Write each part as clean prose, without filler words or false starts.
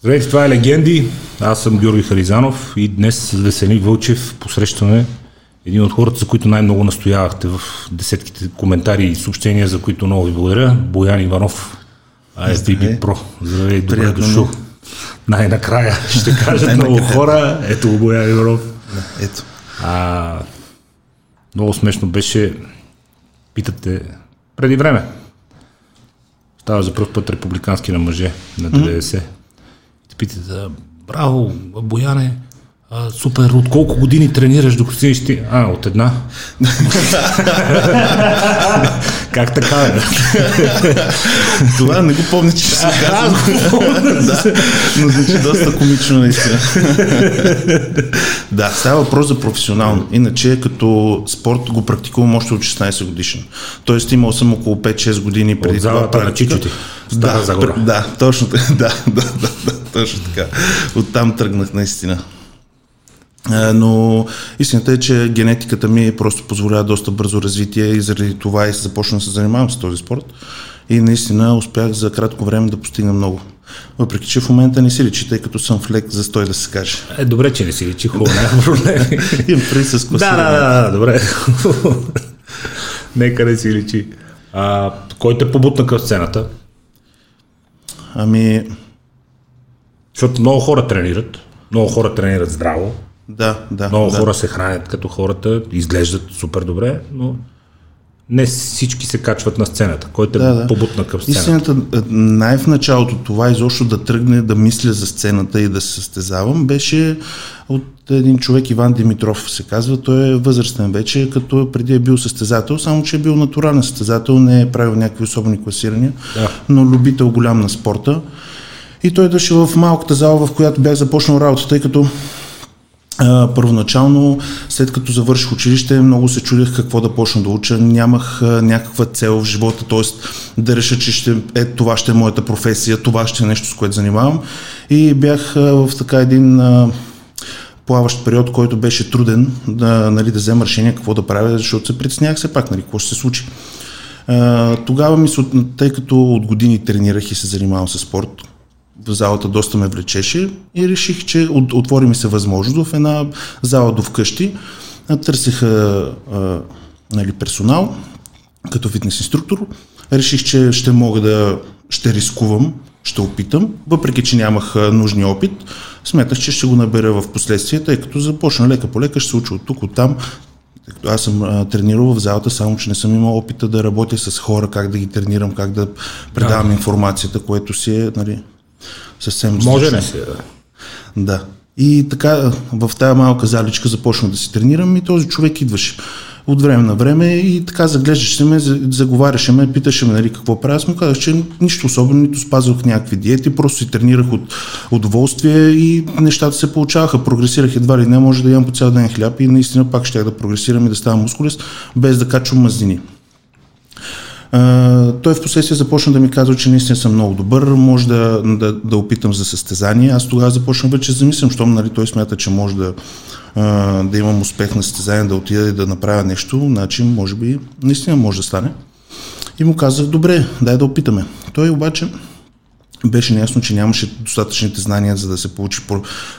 Здравейте, това е Легенди. Аз съм Георги Харизанов и днес с Весели Вълчев посрещаме един от хората, за които най-много настоявахте в десетките коментари и съобщения, за които много ви благодаря. Боян Иванов, ASBB Pro. Здравей, добре дошъл. Най-накрая ще кажат много хора. Ето го Боян Иванов. Да, ето. Много смешно беше, питате преди време. Става за пръв път републикански на мъже на 90. Ти питате, браво, Бояне, супер, от колко години тренираш до кръстиниш ти? От една. Как така, бе? Това не го помня, че се казва. Но значи доста комично наистина. Да, става въпрос за професионално. Иначе като спорт го практикувам още от 16 годишен. Тоест имал съм около 5-6 години преди това практика. От залата на Чичо ти. Да, точно така. Оттам тръгнах наистина. Но истината е, че генетиката ми просто позволява доста бързо развитие и заради това и започна да се занимавам с този спорт. И наистина успях за кратко време да постигна много. Въпреки, че в момента не си личи, тъй като съм в лек застой, да се каже. Добре, че не си личи, хубаво, няма проблеми. Имам при с косиране. Да, добре. Нека не си личи. Кой те побутна към сцената? Защото много хора тренират. Много хора тренират здраво. Да. Много хора се хранят като хората, изглеждат супер добре, но не всички се качват на сцената. Кой те побутна към сцената? Истината, най-в началото това изобщо да тръгне да мисля за сцената и да се състезавам, беше от един човек, Иван Димитров се казва. Той е възрастен вече, като преди е бил състезател, само че е бил натурален състезател, не е правил някакви особени класирания, но любител голям на спорта. И той дошъл в малката зала, в която бях започнал работа, тъй като първоначално, след като завърших училище, много се чудех какво да почна да уча. Нямах някаква цел в живота, т.е. да реша, че това ще е моята професия, това ще е нещо, с което занимавам. И бях в така един плаващ период, който беше труден да взема решение какво да правя, защото се притеснях все пак, какво ще се случи. Тогава тъй като от години тренирах и се занимавам със спорт, в залата доста ме влечеше и реших, че отвори ми се възможност в една зала до вкъщи. Търсеха персонал като фитнес инструктор. Реших, че ще рискувам, ще опитам. Въпреки, че нямах нужния опит, сметах, че ще го набера в последствие, тъй като започна лека по лека, ще се уча от тук, от там. Аз съм тренирал в залата, само че не съм имал опита да работя с хора, как да ги тренирам, как да предавам информацията, което си е... съвсем може не си, да. И така в тая малка заличка започна да си тренирам и този човек идваше от време на време и така заглеждаше ме, заговаряше ме, питаше ме какво правя. Аз му казах, че нищо особено, нито спазвах някакви диети, просто си тренирах от удоволствие и нещата се получаваха. Прогресирах едва ли не, може да ям по цял ден хляб и наистина пак щях да прогресирам и да ставам мускулест, без да качвам мазнини. Той впоследствие започна да ми казва, че наистина съм много добър, може да опитам за състезание. Аз тогава започнах вече да замислям, щом той смята, че може да имам успех на състезание, да отида и да направя нещо, значи може би наистина може да стане. И му казах, добре, дай да опитаме. Той обаче беше неясно, че нямаше достатъчните знания, за да се получи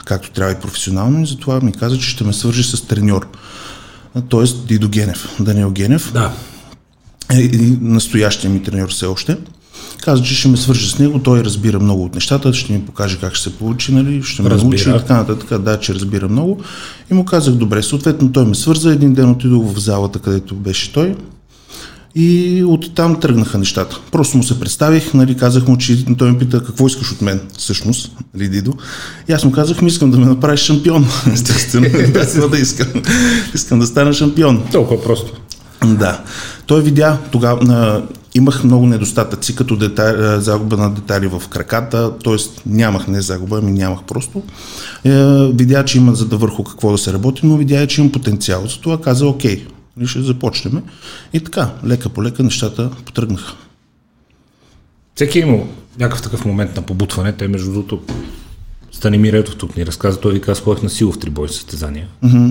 както трябва и професионално, и затова ми каза, че ще ме свържи с треньор, т.е. Дидо Генев, Даниел Генев. Да. И настоящия ми треньор все още. Каза, че ще ме свържа с него, той разбира много от нещата, ще ми покаже как ще се получи, ще ме научи и така нататък. Да, че разбира много. И му казах, добре, съответно той ме свърза, един ден отидох в залата, където беше той. И оттам тръгнаха нещата. Просто му се представих, казах му, че той ме пита, какво искаш от мен, всъщност, Дидо. И аз му казах, искам да ме направиш шампион. Естествено, искам да стана шампион. Толкова просто. Да. Той видя, тогава имах много недостатъци, като загуба на детайли в краката, т.е. нямах нямах просто. Видя, че има върху какво да се работи, но видя, че има потенциал. Затова каза, окей, ще започнем. И така, лека по лека нещата потръгнаха. Всеки е имал някакъв такъв момент на побутване. Те, между другото, Стани Миретот тук ни разказа, той каза, ходих на силов трибой състезания.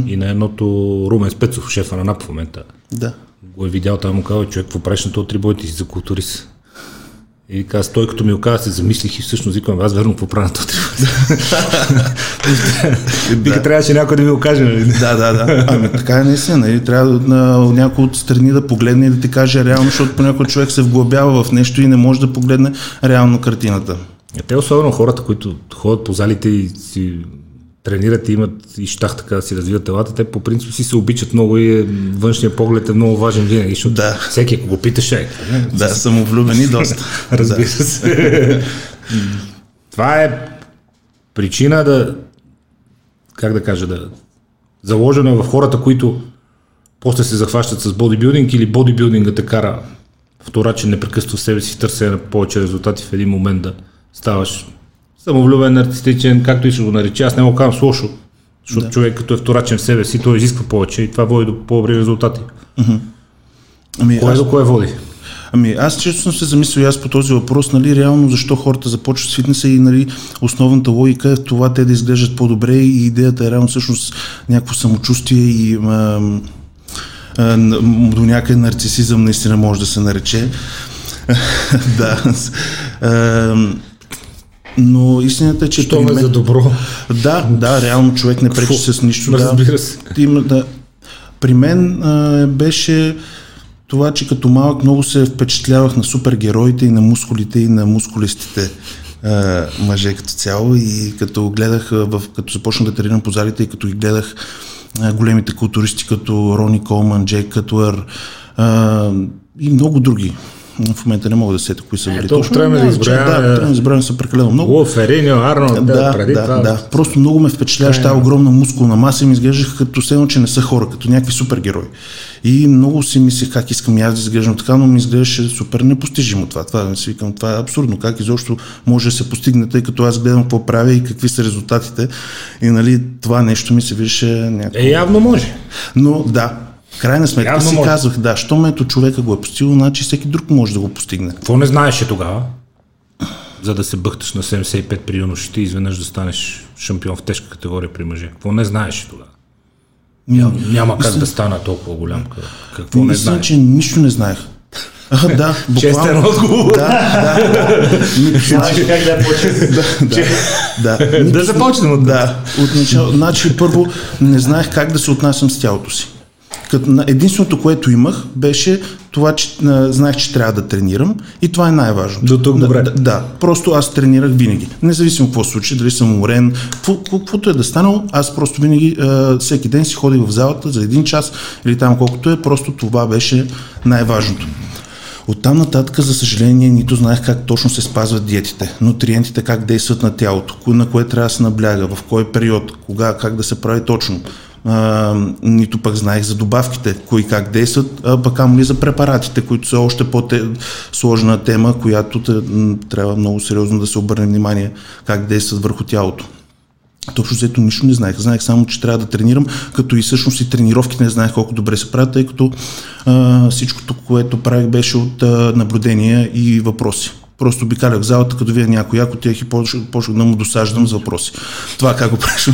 И на едното Румен Спецов, шефа на НАП в момента. Да. Го е видял, там му казва, човек, какво правиш на този трибой, ти си за културист. И каза, той като ми го каза, се замислих и всъщност викам, аз верно какво правя това. Бика трябваше някой да ми го каже, нали? Да. Ами така е наистина, нали? Трябва от някой от страни да погледне и да ти каже реално, защото понякога човек се вглъбява в нещо и не може да погледне реално картината. Те особено хората, които ходят по залите и си тренират и имат и щах така да си развиват телата, те по принцип си се обичат много и външния поглед е много важен винаги, защото да. Всеки, ако го питаш, да, самовлюбени доста. Разбира се. Това е причина да, как да кажа, да заложена в хората, които после се захващат с бодибилдинг или бодибилдинга те кара вторачен непрекъснато в себе си в търсене на повече резултати в един момент да ставаш самовлюбен, артистичен, както и ще го нарича, аз не го казвам с лошо, защото да. Човек като е вторачен в себе си, той изисква повече и това води до по-добри резултати. Ами, кое до кое води? Ами аз често съм се замислил и аз по този въпрос, нали, реално защо хората започват с фитнеса и нали, основната логика е в това те да изглеждат по-добре и идеята е реално всъщност някакво самочувствие и до някакъв нарцисизъм наистина може да се нарече. Да. Но истината е, че... Това е за добро. Да, реално човек не пречи с нищо. Разбира се. Да. При мен беше това, че като малък много се впечатлявах на супергероите и на мускулите и на мускулистите мъже като цяло и като гледах, като започнах да тренирам по залите и като ги гледах големите културисти като Рони Колман, Джек Кътлър и много други. В момента не мога да сета кои са били. Точно трябва да избравяме. Да, трябва да избравяме са прекалено много. О, Ферино, Арнолд, да. Просто много ме впечатляваше тази огромна мускулна маса и ми изглеждах като седно, че не са хора, като някакви супергерои. И много си мислех как искам и аз да изглеждам така, но ми изглеждаше супер непостижимо това. Това си викам, това е абсурдно. Как изобщо може да се постигне, тъй като аз гледам какво правя и какви са резултатите. И нали, това нещо ми се виждаше някакво. Явно може. Но да. Крайна сметка явно си може. Казвах, да, щом ето човека го е постигнал, значи всеки друг може да го постигне. Какво не знаеше тогава, за да се бъхташ на 75 при юношите и изведнъж да станеш шампион в тежка категория при мъже? Какво не знаеше тогава? Няма как да стана толкова голям. Какво не знаеш? Че нищо не знаех. Да, буквално. Да започнем от начало. Значи първо не знаех как да се отнасям с тялото си. Единственото, което имах, беше това, че знаех, че трябва да тренирам и това е най-важно. До тук добре. Да, просто аз тренирах винаги. Независимо какво се случи, дали съм уморен, каквото е да станало, аз просто винаги всеки ден си ходих в залата за един час или там колкото е, просто това беше най-важното. Оттам нататък, за съжаление, нито знаех как точно се спазват диетите, нутриентите как действат на тялото, на кое трябва да се набляга, в кой период, кога, как да се прави точно. Нито пък знаех за добавките, кои как действат, а пък ам ли за препаратите, които са още по-сложна тема, която трябва много сериозно да се обърне внимание как действат върху тялото. Точно взето нищо не знаех. Знаех само, че трябва да тренирам, като и всъщност и тренировките не знаех колко добре се правят, тъй като всичкото, което правих, беше от наблюдения и въпроси. Просто обикалях в залата, като видя някой, ако тях и почнах да му досаждам за въпроси. Това как го правиш,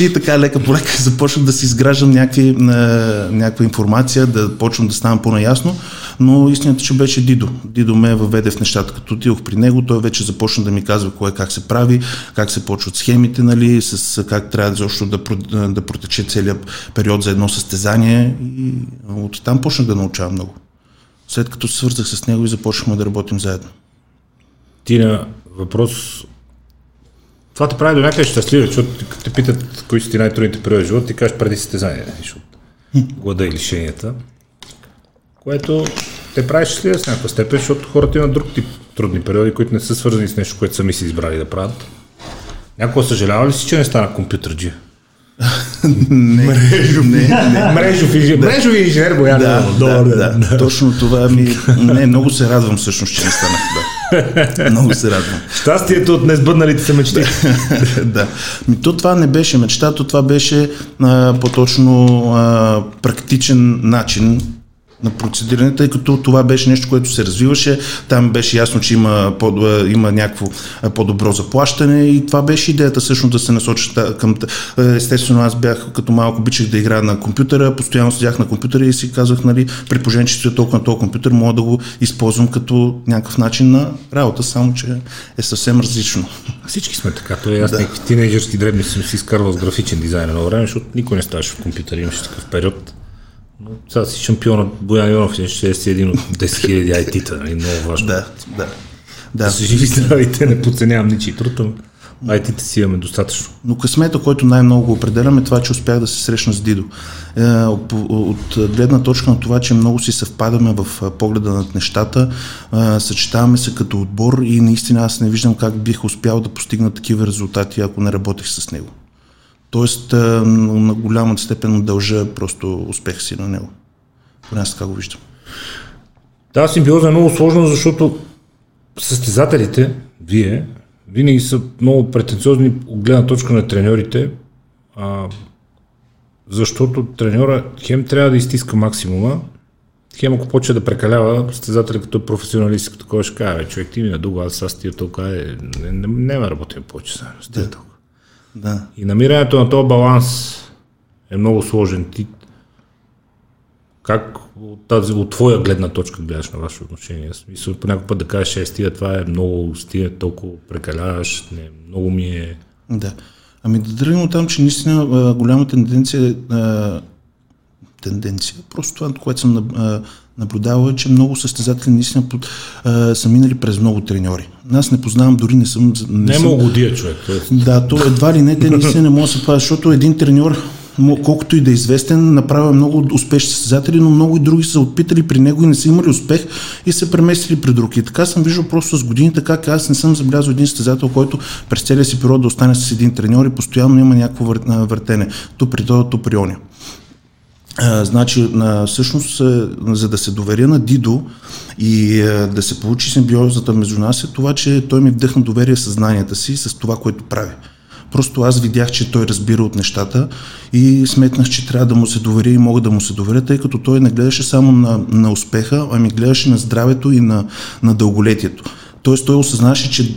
И така лека по лека започнах да си изграждам някаква информация, да почвам да ставам по-наясно, но истината, че беше Дидо. Дидо ме въведе в нещата. Като отидох при него, той вече започна да ми казва кое как се прави, как се почват схемите, нали, как трябва защо да протече целият период за едно състезание. И оттам почнах да научавам много. След като се свързах с него и започнахме да работим заедно. Ти на въпрос... Това те прави до някъде щастлива, защото като те питат кои са ти най-трудните периоди в живота, ти кажеш преди състезание, защото глада и лишенията, което те прави щастлива с някаква степен, защото хората имат друг тип трудни периоди, които не са свързани с нещо, което сами си избрали да правят. Някога съжалява ли си, че не стана компютърджия? Мрежови инженер Боян Иванов. Да, точно това ми... Не, много се радвам всъщност, че не станах. Да. Много се радвам. Щастието от несбъдналите се мечти. Да. То това не беше мечта, това беше по-точно практичен начин на процедиране, тъй като това беше нещо, което се развиваше. Там беше ясно, че има някакво по-добро заплащане и това беше идеята всъщност да се насоча към... Естествено, аз бях като малко обичах да играя на компютъра, постоянно седях на компютъра и си казах, нали, при положение, че стоя толкова на този компютър, мога да го използвам като някакъв начин на работа, само че е съвсем различно. Всички сме така, то е аз някакви тинейджърски дребни съм си изкарвал с графичен дизайн едно време, защото никой не ставаше в компютър, имаше такъв период. Сега си шампион Боян Иванов, ще си един от 10 000 IT-та, нали? Много важно. Да. Са живи здравите, не подценявам ничи труд, но IT-та си имаме достатъчно. Но късмета, който най-много определям, е това, че успях да се срещна с Дидо. От гледна точка на това, че много си съвпадаме в погледа над нещата, съчетаваме се като отбор и наистина аз не виждам как бих успял да постигна такива резултати, ако не работех с него. Тоест, на голяма степен дължа просто успеха си на него. Поне аз така го виждам. Да, симбиоза е много сложно, защото състезателите, вие, винаги са много претенциозни от гледна точка на треньорите, защото треньора хем трябва да изтиска максимума, хем ако почне да прекалява, състезателя като професионалист, като кой ще каже, човек ти ми надуга, аз стия толкова, не работим повече заедно, стия толкова. Да. И намирането на този баланс е много сложен. Ти как от твоя гледна точка гледаш на ваше отношение? Смисъл, по някакъв път да кажеш, стига, това е много, стига, толкова прекаляваш, много ми е... Да. Ами да тръгнем от там, че наистина голяма тенденция, просто това, което съм наблюдавал, е, че много състезатели наистина са минали през много треньори. Аз не познавам, дори не съм... Нема годия човек. Да, то едва ли не, те наистина не могат да се правят, защото един треньор, колкото и да е известен, направя много успешни състезатели, но много и други са опитали при него и не са имали успех и се преместили при други. И така съм виждал просто с годините, как аз не съм забелязал един състезател, който през целия си период да остане с един треньор и постоянно има някакво въртене. Ту при това, ту при оня. Значи, всъщност, за да се доверя на Дидо и да се получи симбиозата между нас, е това, че той ми вдъхна доверие със знанията си, с това, което прави. Просто аз видях, че той разбира от нещата и сметнах, че трябва да му се доверя и мога да му се доверя, тъй като той не гледаше само на успеха, ами гледаше на здравето и на дълголетието. Тоест той осъзнаше, че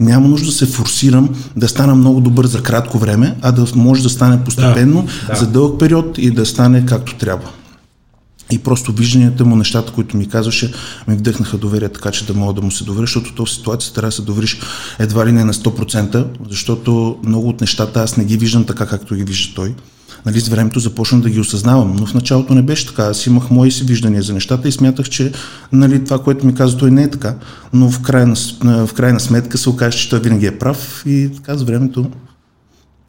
няма нужда да се форсирам да стана много добър за кратко време, а да може да стане постепенно, да. За дълъг период и да стане както трябва. И просто вижданията му, нещата, които ми казваше, ми вдъхнаха доверие, така че да мога да му се доверя, защото то в ситуацията трябва да се довериш едва ли не на 100%, защото много от нещата аз не ги виждам така, както ги вижда той. Нали, с времето започна да ги осъзнавам, но в началото не беше така. Аз имах мои си виждания за нещата и смятах, че нали, това, което ми каза, той не е така, но в крайна сметка се окаже, че той винаги е прав и така с времето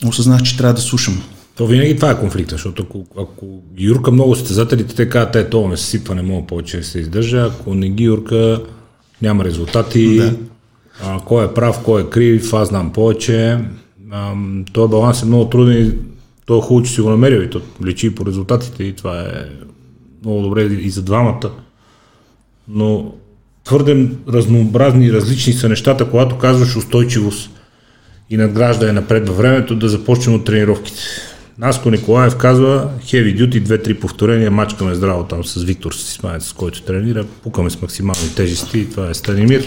осъзнах, че трябва да слушам. То винаги това е конфликт, защото ако ги юрка много състезателите, те казват, това ме се сипва, не мога повече да се издържа, ако не ги юрка, няма резултати, да. Кой е прав, кой е крив, аз знам повече. Този баланс е много труден. То е хубаво, че си го намерил и то лечи по резултатите и това е много добре и за двамата. Но твърде разнообразни и различни са нещата, когато казваш устойчивост и надграждане напред във времето, да започнем от тренировките. Наско Николаев казва heavy duty, 2-3 повторения, мачкаме здраво там с Виктор, с Исманец, с който тренира, пукаме с максимални тежести и това е Станимир.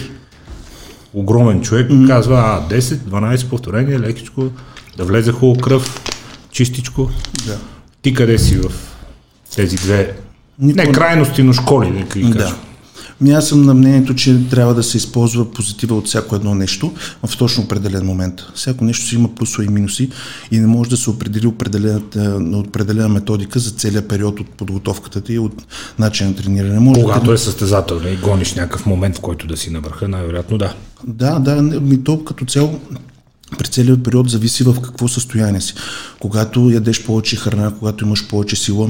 Огромен човек, казва 10-12 повторения, лекичко, да влезе хубаво кръв. Чистичко. Да. Ти къде си в тези две крайности, но школи, нека ги кажа. Аз съм на мнението, че трябва да се използва позитива от всяко едно нещо в точно определен момент. Всяко нещо си има плюсове и минуси и не може да се определи определена методика за целия период от подготовката ти и от начин на трениране. Може когато е състезател и гониш някакъв момент, в който да си на върха, най-вероятно да. То като цяло при целият период зависи в какво състояние си. Когато ядеш повече храна, когато имаш повече сила,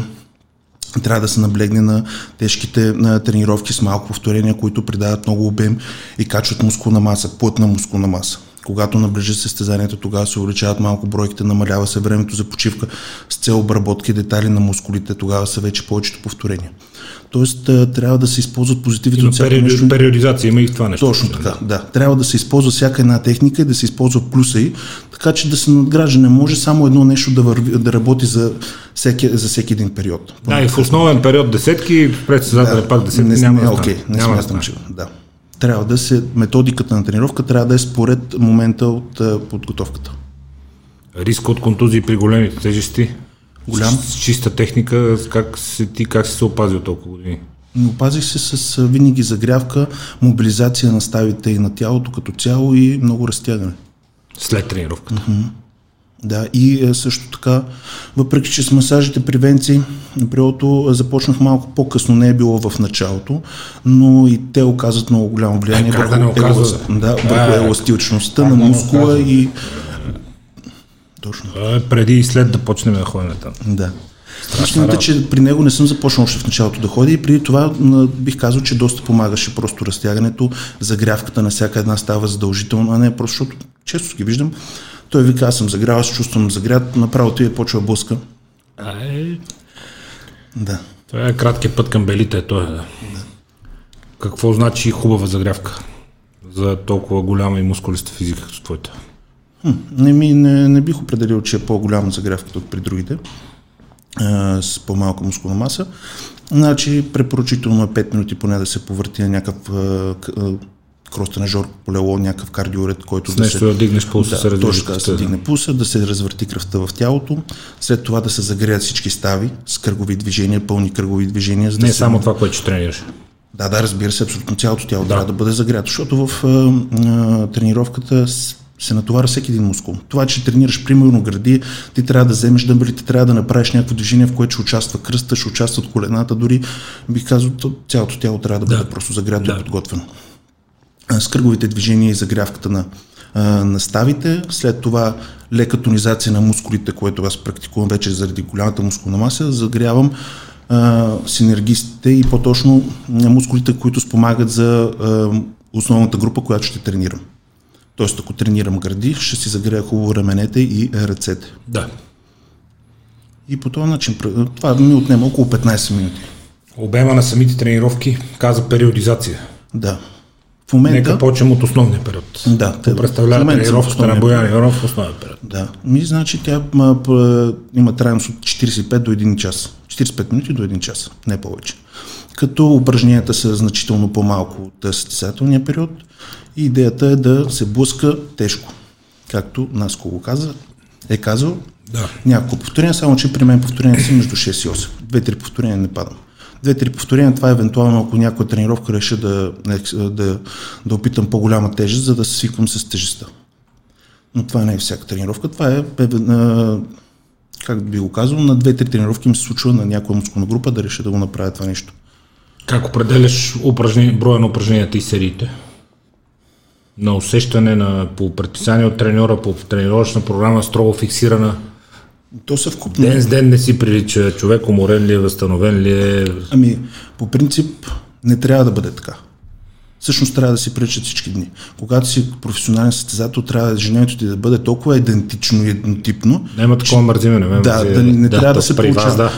трябва да се наблегне на тежките тренировки с малко повторения, които придават много обем и качват мускулна маса, плътна мускулна маса. Когато наближи състезанието, тогава се увеличават малко бройките, намалява се времето за почивка с цел обработки детали на мускулите, тогава са вече повечето повторения. Тоест, трябва да се използват позитивите от всяка нещо. Периодизация има и в това нещо. Точно така, да. Трябва да се използва всяка една техника и да се използва плюса й, така че да се надгражда. Не може само едно нещо да работи за всеки един период. Да, и в основен период десетки, предсъзнателен пак десетки няма да стане. Трябва да се, методиката на тренировка трябва да е според момента от подготовката. Риск от контузии при големите тежести? Голям. С чиста техника, как си се опазил толкова години? Опазих се с винаги загрявка, мобилизация на ставите и на тялото като цяло и много разтягане. След тренировката? Да, и също така, въпреки че с масажите при Венци, приото започнах малко по-късно, не е било в началото, но и те оказват много голямо влияние върху еластичността на мускула и... Точно. Преди и след да почнем да ходим там. Да. Истината, че при него не съм започнал още в началото да ходя и преди това бих казал, че доста помагаше просто разтягането, загрявката на всяка една става задължително, а не просто, защото често ги виждам. Той вика, аз съм загрял, аз чувствам загрят, направо ти я почва блъска. Да. Това е краткият път към белите, той е. Да. Какво значи хубава загрявка за толкова голяма и мускулиста физика като твоята? Не бих определил, че е по-голяма загрявката от при другите, с по-малка мускулна маса. Значи препоръчително е 5 минути поне да се повърти на някакъв кростренажор, полело, някакъв кардиоред, който да дигнеш пулса, да се дигне пулса, да се развърти кръвта в тялото, след това да се загреят всички стави с кръгови движения, пълни кръгови движения. Не само това, което ще тренираш. Да, разбира се, абсолютно цялото тяло трябва да бъде загрято, защото в тренировката се натоваря всеки един мускул. Това, че тренираш примерно гърди, ти трябва да вземеш дъмбели, ти трябва да направиш някакво движение, в което ще участва кръста, ще участват колената, дори бих казал, цялото тяло трябва да бъде просто загрято и подготвено. С кръговите движения и загрявката на ставите, след това лека тонизация на мускулите, което аз практикувам вече заради голямата мускулна маса, загрявам синергистите и по-точно мускулите, които спомагат за основната група, която ще тренирам. Тоест, ако тренирам гърди, ще си загрея хубаво раменете и ръцете. Да. И по този начин, това ми отнема около 15 минути. Обема на самите тренировки, каза периодизация. Да. В момента... Нека почнем от основния период. Да. Представлява тренировката на Боян Иванов в основния период. Да. Значи тя има трайност от 45 до 1 час. 45 минути до 1 час, не повече. Като упражненията са значително по-малко от състезателния период и идеята е да се блъска тежко. Както Наско го каза, няколко повторения, само че при мен повторения са между 6 и 8. 2-3 повторения не падам. 2-3 повторения, това е евентуално, ако някоя тренировка реша да опитам по-голяма тежест, за да се свиквам с тежестта. Но това не е всяка тренировка, това е, как би го казал, на 2-3 тренировки ми се случва на някоя мускулна група да реша да го направя това нещо. Как определяш броя на упражненията и сериите? На усещане, по предписание от треньора, по тренировъчна програма, строго фиксирана? То съвкупно. Ден с ден не си прилича човек, уморен ли е, възстановен ли е? По принцип не трябва да бъде така. Всъщност трябва да си приличат всички дни. Когато си професионален състезател, трябва движението ти да бъде толкова идентично и еднотипно. Няма такова мързимене. Трябва да се получава.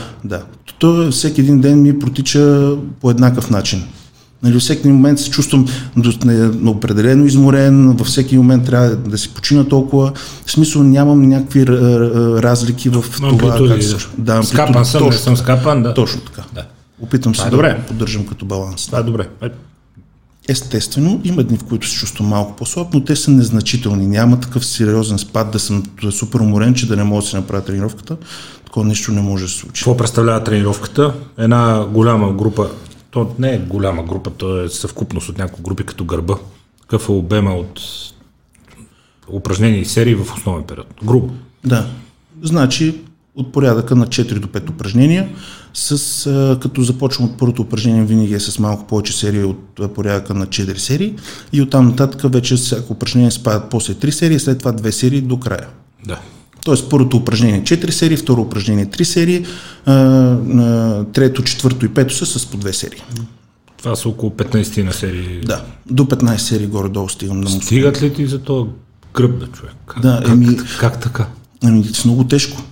То всеки един ден ми протича по еднакъв начин. Във всеки момент се чувствам определено изморен, във всеки момент трябва да си почина толкова. В смисъл нямам някакви разлики в това. Скапан съм, не съм скапан. Да. Точно така. Да. Опитам се да поддържам като баланс. Това е добре. Естествено, има дни, в които се чувствам малко по-слаб, но те са незначителни. Няма такъв сериозен спад да съм супер уморен, че да не мога да си направя тренировката. Такова нещо не може да се случи. Какво представлява тренировката? Една голяма група. То не е голяма група, то е съвкупност от някои групи като гърба. Какъв е обема от упражнения и серии в основен период? Грубо. Да. Значи от порядъка на 4 до 5 упражнения, като започвам от първото упражнение винаги е с малко повече серии от порядъка на 4 серии и оттам нататък вече всяко упражнение спадат после 3 серии, след това 2 серии до края. Да. Тоест първото упражнение 4 серии, второ упражнение 3 серии, трето, четвърто и пето са с по 2 серии. Това са около 15 на серии. Да, до 15 серии горе-долу стигам на мускулите. Стигат ли ти за това гръбна човек. Да, как така? С много тежко.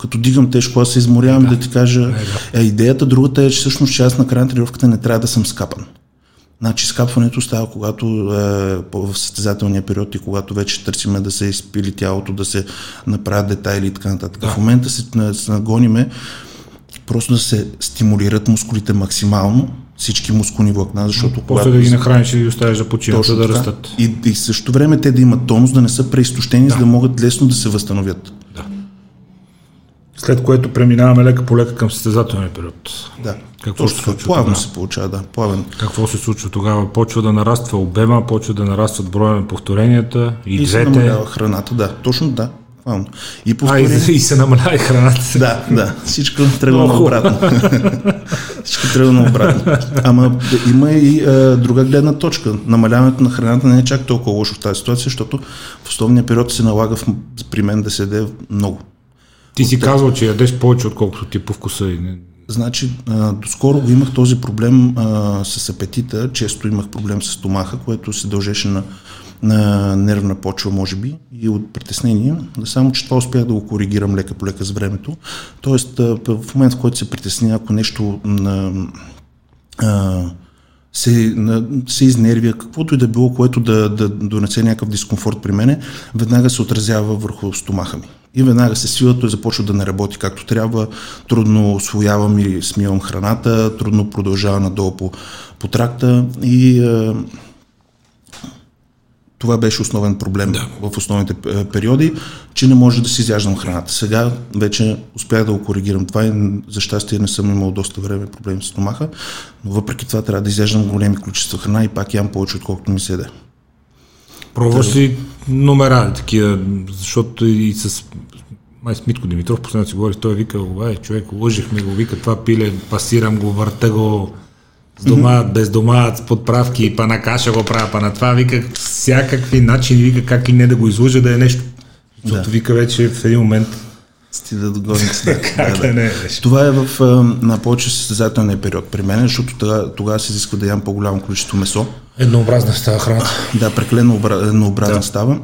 Като дигам тежко, аз се изморявам да ти кажа. Идеята другата е, че всъщност че аз на края на тренировката не трябва да съм скапан. Значи скапването става, когато в състезателния период и когато вече търсиме да се изпили тялото, да се направят детайли и така нататък. Да. В момента се нагониме просто да се стимулират мускулите максимално, всички мускулни влакна, защото... После да ги нахраниш и да ги оставиш да починат, да растат. И също време те да имат тонус, да не са преизтощени, за да могат лесно да се възстановят. Да. След което преминаваме лека по лека към състезателния период. Да. Какво се случва? Плавно се получава, да. Плавен. Какво се случва тогава? Почва да нараства обема, почва да нарастват броя на повторенията и двете. И се намалява храната, да. Точно, да. Плавно. И повторение... и се намалява и храната. Да, да. Всичко трябва наобратно. Ама има и друга гледна точка. Намаляването на храната не е чак толкова лошо в тази ситуация, защото в основния период се налага при мен да се яде много. Ти си казвал, че ядеш повече, отколкото ти по вкуса и... Значи, доскоро имах този проблем с апетита, често имах проблем с стомаха, което се дължеше на нервна почва, може би, и от притеснение. Само, че това успях да го коригирам лека по лека с времето. Тоест, в момент, в който се притесни, ако нещо се изнервя, каквото и да било, което да донесе някакъв дискомфорт при мене, веднага се отразява върху стомаха ми. И веднага се свива, той започва да не работи както трябва, трудно освоявам и смивам храната, трудно продължава надолу по тракта и това беше основен проблем в основните периоди, че не може да си изяждам храната. Сега вече успях да го коригирам това и за щастие не съм имал доста време проблеми с стомаха, но въпреки това трябва да изяждам големи количества храна и пак ям повече, отколкото ми се яде. Пробваш ли номера такива, защото и с Митко Димитров, последно си говорих, той вика, човек, лъжихме го, вика, това пиле, пасирам го, върта го, с домат, без домат, с подправки, па на каша го правя, па на това, вика, всякакви начини, вика, как и не да го излъжа, да е нещо. Защото вика вече в един момент... Стида до горницата. Това е на повече състезателния период при мен, защото тогава се изисква да ям по-голямо количество месо. Еднообразна става храната. Да, прекалено еднообразна става.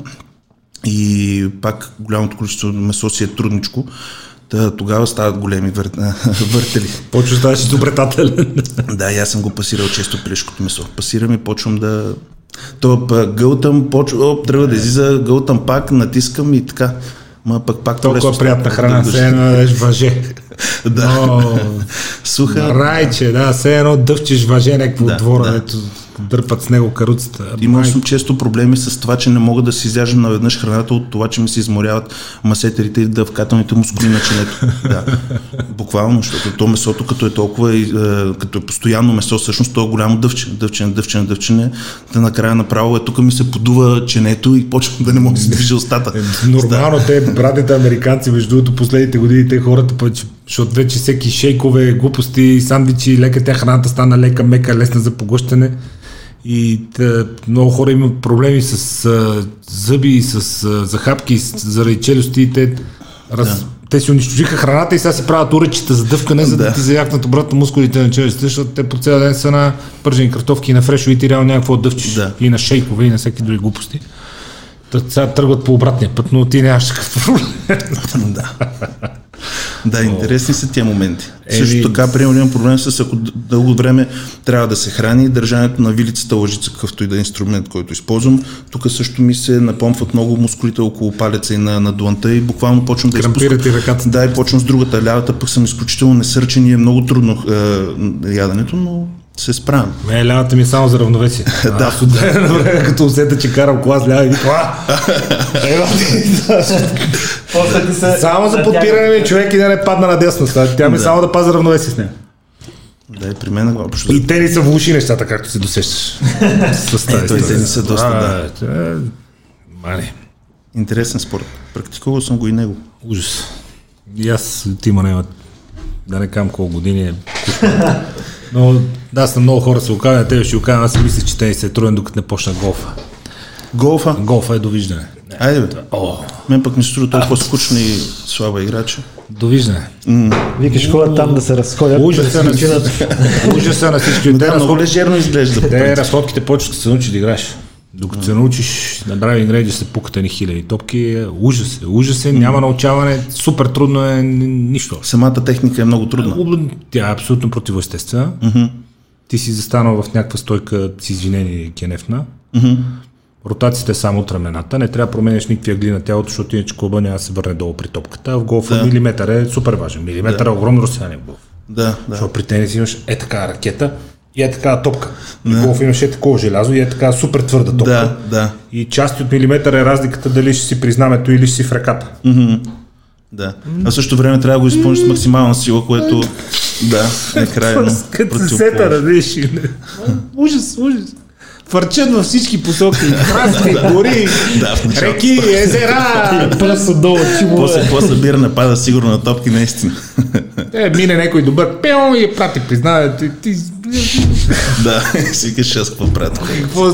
И пак голямото количество месо си е трудничко. Тогава стават големи въртели. Почва ставаш изобретателен. Да, и аз съм го пасирал често пилешкото месо. Пасирам и почвам да... гълтам, тръгва да излиза, гълтам пак, натискам и така. Ма пак толкова приятна храна, все едно дадеш въже. Суха. Райче, да, все едно дъвчеш въже някакво от двора, ето дърпат с него каруцата. Имам често проблеми с това, че не мога да си изяждам наведнъж храната от това, че ми се изморяват масетерите и дъвкателните мускули на челето. Буквално, защото то месото, като е толкова, като е постоянно месо, всъщност то е голямо дъвчене. Накрая направо тук ми се подува ченето и почвам да не мога да си движа устата. Нормално те, братите американци, между другото, последните години те хората пъти, защото вече всеки шейкове, глупости, сандвичи, лека тя храната стана лека, мека, лесна за поглъщане. И много хора имат проблеми с зъби, с захапки, заради челюсти. Те си унищожиха храната и сега си правят уречета за дъвкане, за да ти заякнат обратно мускулите на челюстите, защото те по цял ден са на пържени картофки и на фрешови и ти реално някакво дъвчиш. И на шейкове, и на всеки други глупости. Сега тръгват по обратния път, но ти нямаш такъв проблем. Да, интересни са тия моменти. Също така, примерно имам проблем с ако дълго време трябва да се храни, държането на вилицата, лъжица, какъвто и да е инструмент, който използвам. Тук също ми се напомпват много мускулите около палеца и на дланта и буквално почвам да изпускам. Да, и почвам с другата, лявата, пък съм изключително несърчен и е много трудно яденето, но се справям. Лявата ми е само за равновесие. Аз от време на време, като усета, че карам кола с лява и вика, само за подпиране ми човек и да не падна надесно. Тя ми само да пази равновесие с нея. Да, и при мен въобще. И те ни са влуши нещата, както се досещаш. Те ни са доста, да. Интересен спорт. Практикувал съм го и него. Ужас. И аз тима не имат. Да не кам колко години е. Но да, съм много хора се окавя, те ще окавя, аз си мисля, че те се е труден, докато не почна голфа. Голфа е довиждане. Айде бе. Мен пък ми се струва толкова скучна и слаба играча. Довиждане. Викаш хора там да се разходят. Ужаса на всички. Много лежерно изглежда. Те разходките почват да се научи да играеш. Докато се научиш на Driving Range се пукате ни хиляди топки, ужас е, няма научаване, супер трудно е, нищо. Самата техника е много трудна. Тя е абсолютно противоестествена. Mm-hmm. Ти си застанал в някаква стойка с извинение кенефна. Mm-hmm. Ротацията е само от рамената, не трябва да променеш никакви агли на тялото, защото иначе клуба няма да се върне долу при топката. В голфа милиметър е супер важен. Милиметър е огромно разстояние в голф. Да, да. Защото при тенис имаш е така ракета и е така топка. И голф имаш е такова желязо и е така супер твърда топка. Да, да. И част от милиметър е разликата дали ще си при знамето или ще си в ръката. Mm-hmm. Да. А също време трябва да го изпълниш с максимална сила, което да, е крайно противоположно. Ужас, ужас. Твърчат във всички посоки. Храсти, гори, реки, езера, пъса долу, чумове. После бирна пада сигурно на топки, наистина. Мине някой добър, пео и прати, признава. Да, си кажеш аз какво прати.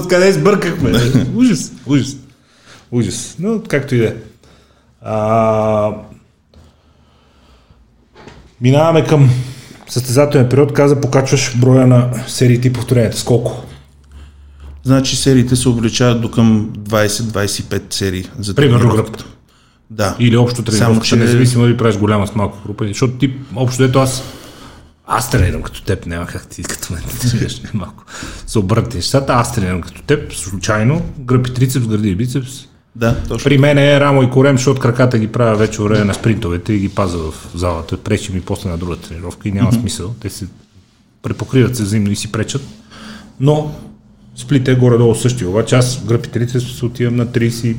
Къде сбъркахме? Ужас, ужас. Ужас, но както и да е. Минаваме към състезателен период. Каза, покачваш броя на сериите и повторенията. Сколко? Значи сериите се увеличават до към 20-25 серии за тренировката. Да. Или общо тренировката, че... независимо дали правиш голяма с малка група. Защото ти, общо дето аз тренирам като теб, няма как ти като мен да тренираш малко. Се обърнете нещата, аз тренирам като теб, случайно, гръб и трицепс, гърди и бицепс. Да, точно. При мен е рамо и корем, защото краката ги правя вече време на спринтовете и ги паза в залата. Пречи ми после на друга тренировка и няма смисъл. Те се препокриват се взаимно и си пречат. Но сплите горе-долу същия, обаче аз в гръбите се отивам на 35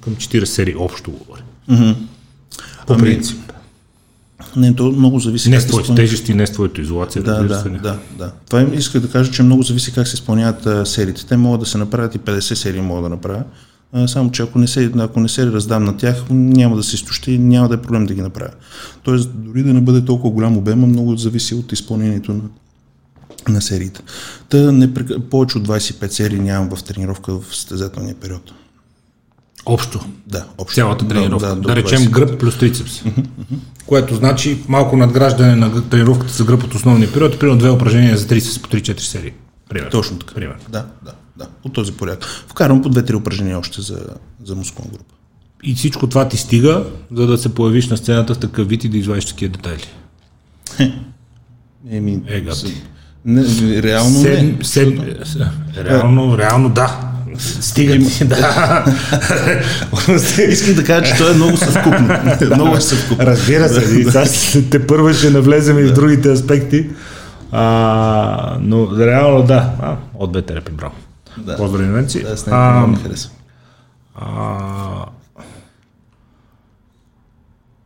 към 40 серии, общо говоря. Mm-hmm. По принцип. Не, то много зависи не как се изпълняват. Не с твоите тежести, не с твоето изолация. Да. Това им иска да кажа, че много зависи как се изпълняват сериите. Те могат да се направят и 50 серии могат да направя. Само, че ако не се раздам на тях, няма да се изтощи и няма да е проблем да ги направя. Тоест, дори да не бъде толкова голям обема, много зависи от изпълнението на сериите. Та повече от 25 серии нямам в тренировка в състезателния период. Общо? Да, общо. Цялата тренировка. Да речем гръб плюс трицепс. Което значи малко надграждане на тренировката с гръб от основния период, примерно две упражнения за трицепс по 3-4 серии. Пример. Точно така. Пример. Да. От този порядък. Вкарвам по 2-3 упражнения още за мускулна група. И всичко това ти стига, за да се появиш на сцената в такъв вид и да извадиш такива детайли? Реално да. Стига ми, да. Искам да кажа, че той е много съвкупно. Разбира се, и аз те първа ще навлезем и в другите аспекти. Но реално да. От две терапи, браво. Поздрави на Венци. Да, с нея много ми харесва.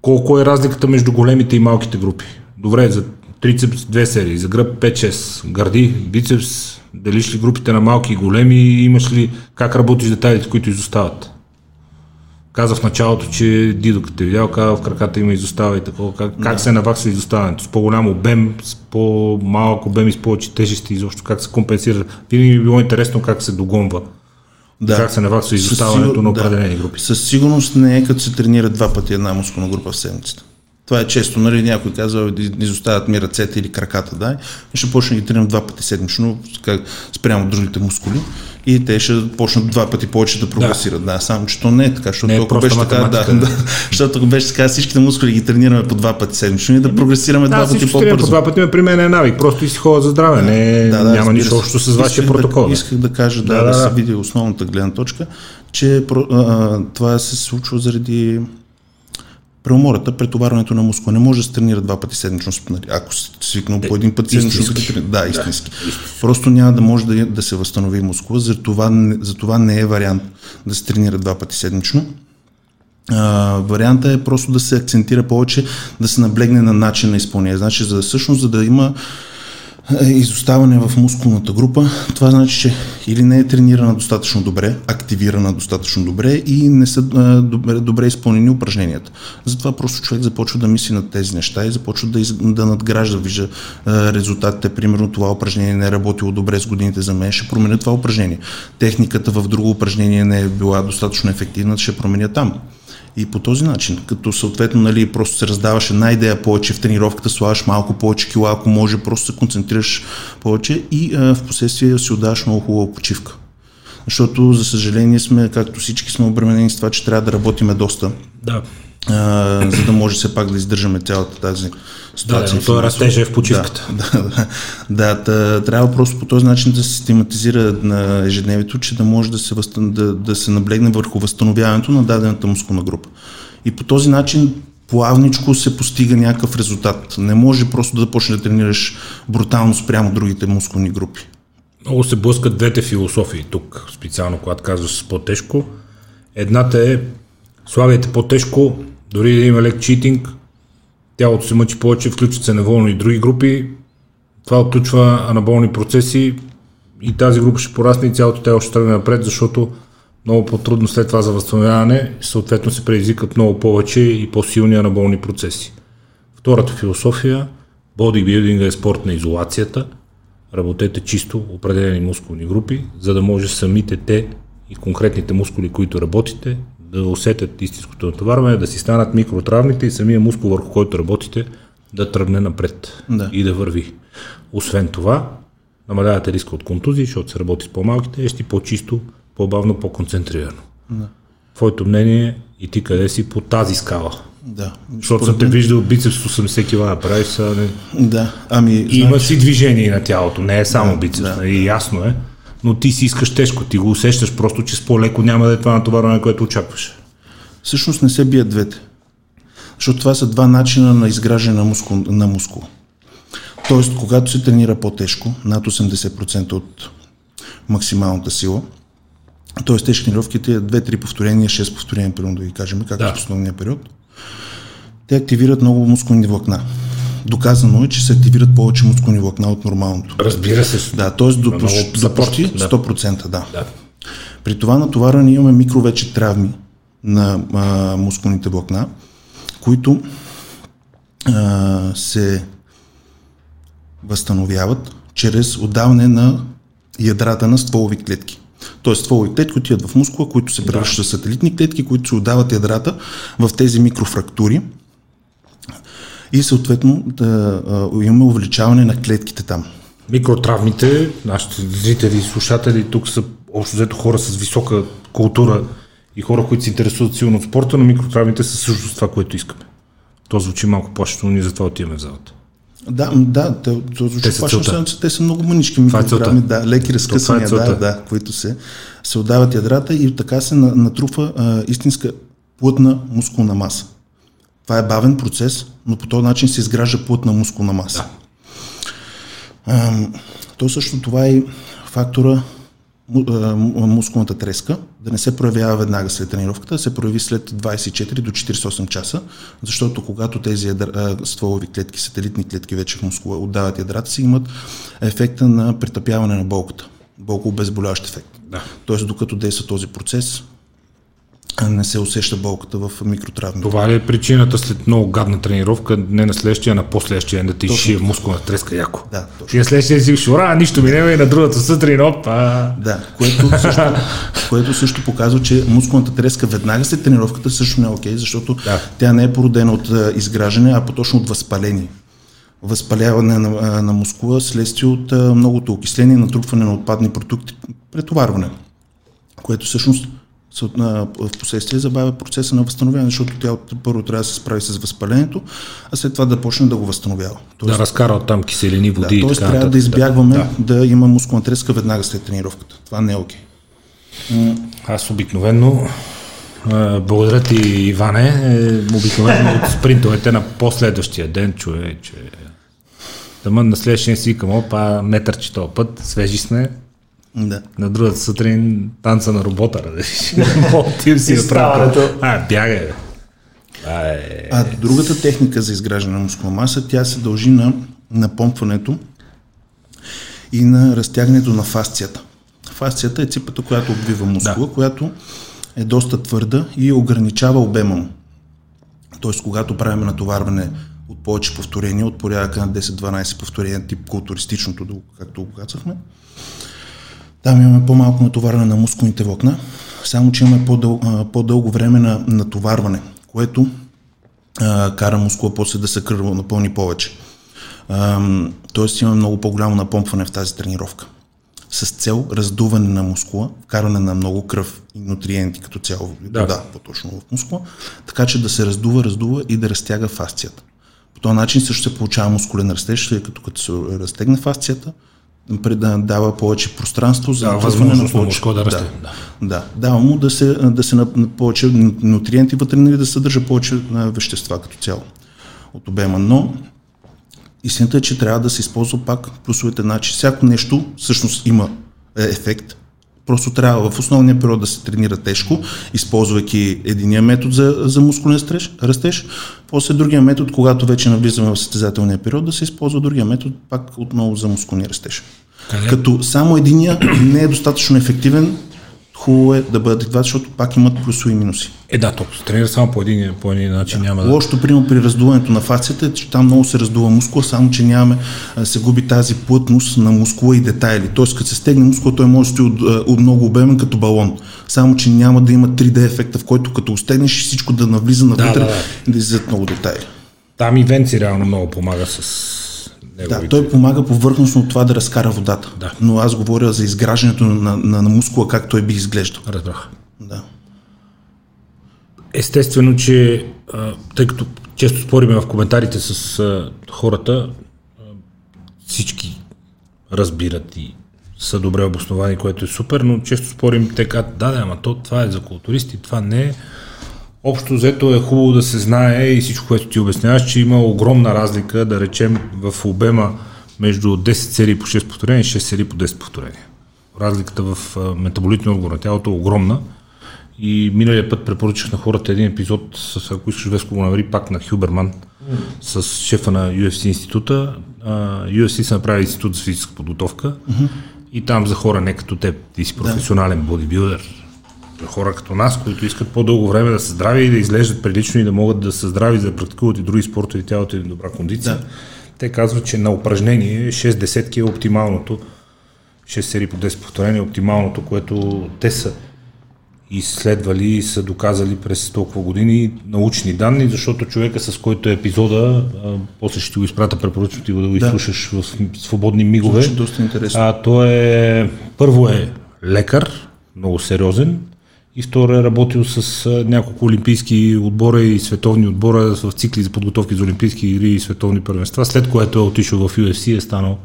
Колко е разликата между големите и малките групи? Добре, за трицепс 2 серии, за гръб 5-6, гърди, бицепс, делиш ли групите на малки и големи, имаш ли как работиш детайлите, които изостават? Каза в началото, че Дидо като те видял, каза в краката има изостава и такова, как се навакса изоставането? С по-голям обем, с по-малък обем и с повече тежести изобщо, как се компенсира? Винаги би било интересно как се догонва. Да. Как се навакса изоставането на определени групи? Със сигурност не е като се тренира два пъти една мускулна група в седмицата. Това е често, нали, някой казва, изоставят ми ръцете или краката, да. Ще почна да ги тренирам два пъти седмично, спрямо другите мускули и те ще почнат два пъти повече да прогресират. Да, само че то не е така, защото ако беше така, защото беше така, всичките мускули ги тренираме по два пъти седмично и да прогресираме два пъти по-бързо. По два пъти при мен е навик, просто и си ходя за здраве, няма нищо общо с вашия протокол. Исках да кажа, да се види основната гледна точка, че това се случва заради преумората, претоварването на мускула. Не може да се тренира два пъти седмично. Ако се свикнал по един път седмично, истински. Просто няма да може да се възстанови мускула, затова не е вариант да се тренира два пъти седмично. Вариантът е просто да се акцентира повече, да се наблегне на начин на изпълнение. Значи, за да има изоставане в мускулната група, това значи, че или не е тренирана достатъчно добре, активирана достатъчно добре и не са добре изпълнени упражненията. Затова просто човек започва да мисли над тези неща и започва да надгражда. Вижда резултатите, примерно това упражнение не е работило добре с годините за мен, ще променя това упражнение. Техниката в друго упражнение не е била достатъчно ефективна, ще променя там. И по този начин, като съответно просто се раздаваш една идея повече в тренировката, слагаш малко повече кила, ако може, просто се концентрираш повече и в последствие си отдаваш много хубава почивка. защото за съжаление сме, както всички сме обременени с това, че трябва да работиме доста. Да. За да може все пак да издържаме цялата тази ситуация. Да, това растежа е в почивката. Да, трябва просто по този начин да се систематизира на ежедневието, че да може да се, да се наблегне върху възстановяването на дадената мускулна група. И по този начин плавничко се постига някакъв резултат. Не може просто да почнеш да тренираш брутално спрямо другите мускулни групи. Много се блъскат двете философии тук, специално когато казваш по-тежко. Едната е слагайте по-тежко, дори да има лек читинг, тялото се мъчи повече, включват се неволно и други групи, това отключва анаболни процеси и тази група ще порасне и цялото тяло ще тръгне напред, защото много по-трудно след това за възстановяване, съответно се предизвикат много повече и по-силни анаболни процеси. Втората философия, бодибилдинга е спорт на изолацията, работете чисто определени мускулни групи, за да може самите те и конкретните мускули, които работите, да усетят истинското натоварване, да си станат микротравните и самия мускул, върху който работите, да тръгне напред и да върви. Освен това, намалявате риска от контузии, защото се работи с по-малките, ещи по-чисто, по-бавно, по-концентрирано. Да. Твоето мнение и ти къде си по тази скала? Да. Защото съм те виждал бицепс 80 кг да правиш. Да. Има си движение на тялото, не е само бицепс, и ясно е. Но ти си искаш тежко, ти го усещаш просто, че с по-леко няма да е това натоварване, което очакваш. Всъщност не се бият двете. Защото това са два начина на изграждане на мускул. Тоест, когато се тренира по-тежко, над 80% от максималната сила, т.е. тежки тренировките, 2-3 повторения, 6 повторения, примерно да ги кажем, както в основния период, те активират много мускулни влакна. Доказано е, че се активират повече мускулни влакна от нормалното. Разбира се. Да, т.е. до почти 100%. Да. При това натоварване имаме микровече травми на мускулните влакна, които се възстановяват чрез отдаване на ядрата на стволови клетки. Т.е. стволови клетки отиват в мускула, които се превръщат в сателитни клетки, които се отдават ядрата в тези микрофрактури. И съответно да имаме увеличаване на клетките там. Микротравмите, нашите зрители и слушатели тук са общо взето хора с висока култура и хора, които се интересуват силно от спорта, но микротравмите са също това, което искаме. То звучи малко плашно, ние затова отиваме в залата. Да, то звучи плашно, че те са много мънички микротравми, леки разкъсания, които се отдават ядрата и така се натрупва истинска плътна мускулна маса. Това е бавен процес, но по този начин се изгражда плътна мускулна маса. То също това е фактора мускулната треска, да не се проявява веднага след тренировката, да се прояви след 24 до 48 часа, защото когато тези стволови клетки, сателитни клетки вече в мускула отдават ядрата си, имат ефекта на притъпяване на болката, болко-обезболяващ ефект. Да. Тоест докато действа този процес, не се усеща болката в микротравмите. Това ли е причината след много гадна тренировка, не на следващия, а на последващия да ти шие мускулна треска яко? Да, точно. На следващия си шура, нищо ми няма и на другата сутрин, опа! Да, което също показва, че мускулната треска веднага след тренировката също не е окей, защото тя не е породена от изграждане, а по-точно от възпаление. Възпаляване на мускула следствие от многото окисление, натрупване на отпадни продукти, претоварване, което всъщност в последствие забавя процеса на възстановяване, защото тялото първо трябва да се справи с възпалението, а след това да почне да го възстановява. Тоест, да разкара от там киселини, води и така. Тоест трябва да избягваме да има мускулна треска веднага след тренировката. Това не е окей. Аз обикновено, благодаря ти, Иване, обикновено от спринтовете на последващия ден, човече. Тъмън на следващия си викам, опа, метърче този път, свежи сме. Да. На другата сутрин танца на робота, ти си направя. Бягай, бе. А другата техника за изграждане на мускулна маса, тя се дължи на напомпването и на разтягането на фасцията. Фасцията е ципата, която обвива мускула, която е доста твърда и ограничава обема му. Тоест, когато правим натоварване от повече повторения, от порядъка на 10-12 повторения, тип културистичното, както го казахме, там имаме по-малко натоварване на мускулните влакна, само че имаме по-дълго време на натоварване, което кара мускула после да се кръвонапълни повече. Тоест имаме много по-голямо напомпване в тази тренировка. с цел раздуване на мускула, вкарване на много кръв и нутриенти като цяло, да, по-точно в мускула, така че да се раздува и да разтяга фасцията. По този начин също се получава мускулен растеж, като се разтегне фасцията, да дава повече пространство за възване на повече. Да, дава му да се на повече нутриенти вътре, нали, да съдържа повече вещества като цяло от обема, но истината е, че трябва да се използва пак плюсовете, значи всяко нещо всъщност има ефект. Просто трябва в основния период да се тренира тежко, използвайки единия метод за мускулен растеж, после другия метод, когато вече навлизаме в състезателния период, да се използва другия метод пак отново за мускулния растеж. Като само единия не е достатъчно ефективен, хубаво е да бъдат два, защото пак имат плюсови и минуси. Да, толкова. Тренира само по един начин няма да... Лошото приема при раздуването на фасцията е, че там много се раздува мускула, само че нямаме, се губи тази плътност на мускула и детайли. Тоест, като се стегне мускула, той може да стои от много обемен като балон. Само че няма да има 3D ефекта, в който като стегнеш и всичко да навлиза навътре и да излизат много детайли. Там и Венци реално много помага с... Да, той помага повърхностно от това да разкара водата, да. Но аз говоря за изграждането на мускула, как той би изглеждал. Разбрах. Да. Естествено, че тъй като често спориме в коментарите с хората, всички разбират и са добре обосновани, което е супер, но често спорим така, това е за културисти, това не е. Общо взето е хубаво да се знае и всичко, което ти обясняваш, че има огромна разлика, да речем, в обема между 10 серии по 6 повторения и 6 серии по 10 повторения. Разликата в метаболитния отговор на тялото е огромна и миналия път препоръчах на хората един епизод, с, ако искаш Веско го навери, пак на Хюберман, с шефа на UFC института. UFC се направи институт за физическа подготовка и там за хора не като теб, ти си професионален бодибилдър. Хора като нас, които искат по-дълго време да са здрави и да изглеждат прилично и да могат да са здрави, да практикуват и други спортове, тялото е в добра кондиция. Да. Те казват, че на упражнение 6 десетки е оптималното, 6 серии по 10 повторения е оптималното, което те са изследвали и са доказали през толкова години научни данни, защото човека, с който е епизода, после ще го изпрата препоръчно ти го да го изслушаш в свободни мигове. Звучи доста интересно. Той е, първо е лекар, много сериозен, и второ е работил с няколко олимпийски отбора и световни отбора в цикли за подготовки за олимпийски игри и световни първенства, след което е отишъл в UFC и е станал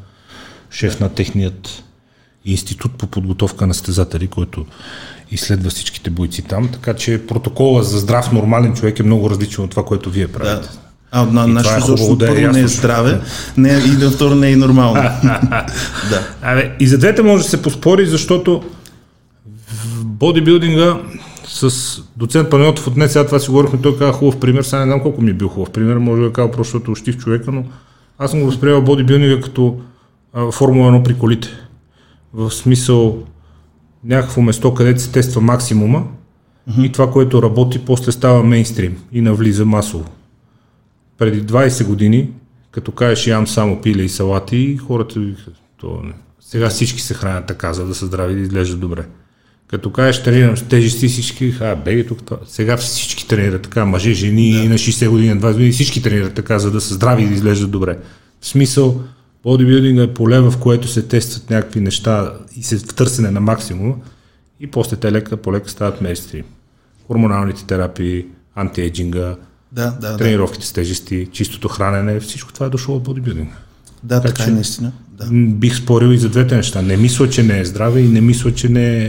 шеф на техният институт по подготовка на състезатели, който изследва всичките бойци там. Така че протокола за здрав, нормален човек е много различен от това, което вие правите. Нашето изобщо първо не е здраве, и на второ не е и нормално. И за двете може да се поспори, защото бодибилдинга с доцент Панютов от днес, сега това си говорихме, той каза хубав пример, сега не знам колко ми е бил хубав пример, може да казва просто, защото ощив човека, но аз съм го възприемал бодибилдинга като Формула 1 при колите. В смисъл някакво место, където се тества максимума и това, което работи, после става мейнстрим и навлиза масово. Преди 20 години, като кажеш ям само пиле и салати, и хората сега всички се хранят така, за да са здрави и да изглеждат добре. Като кажеш тренирам с тежести всички, беги тук, това. Сега всички тренират така, мъже, жени на 60 години, на 20 години, всички тренират така, за да са здрави и да изглеждат добре. В смисъл, бодибилдинга е поле, в което се тестват някакви неща и се в търсене на максимума и после те лека полека стават мейнстрим. Хормоналните терапии, антиейджинга, тренировките с тежести, чистото хранене, всичко това е дошло от бодибилдинга. Да, така е наистина. Да. Бих спорил и за двете неща. Не мисля, че не е здраве и не мисля, че не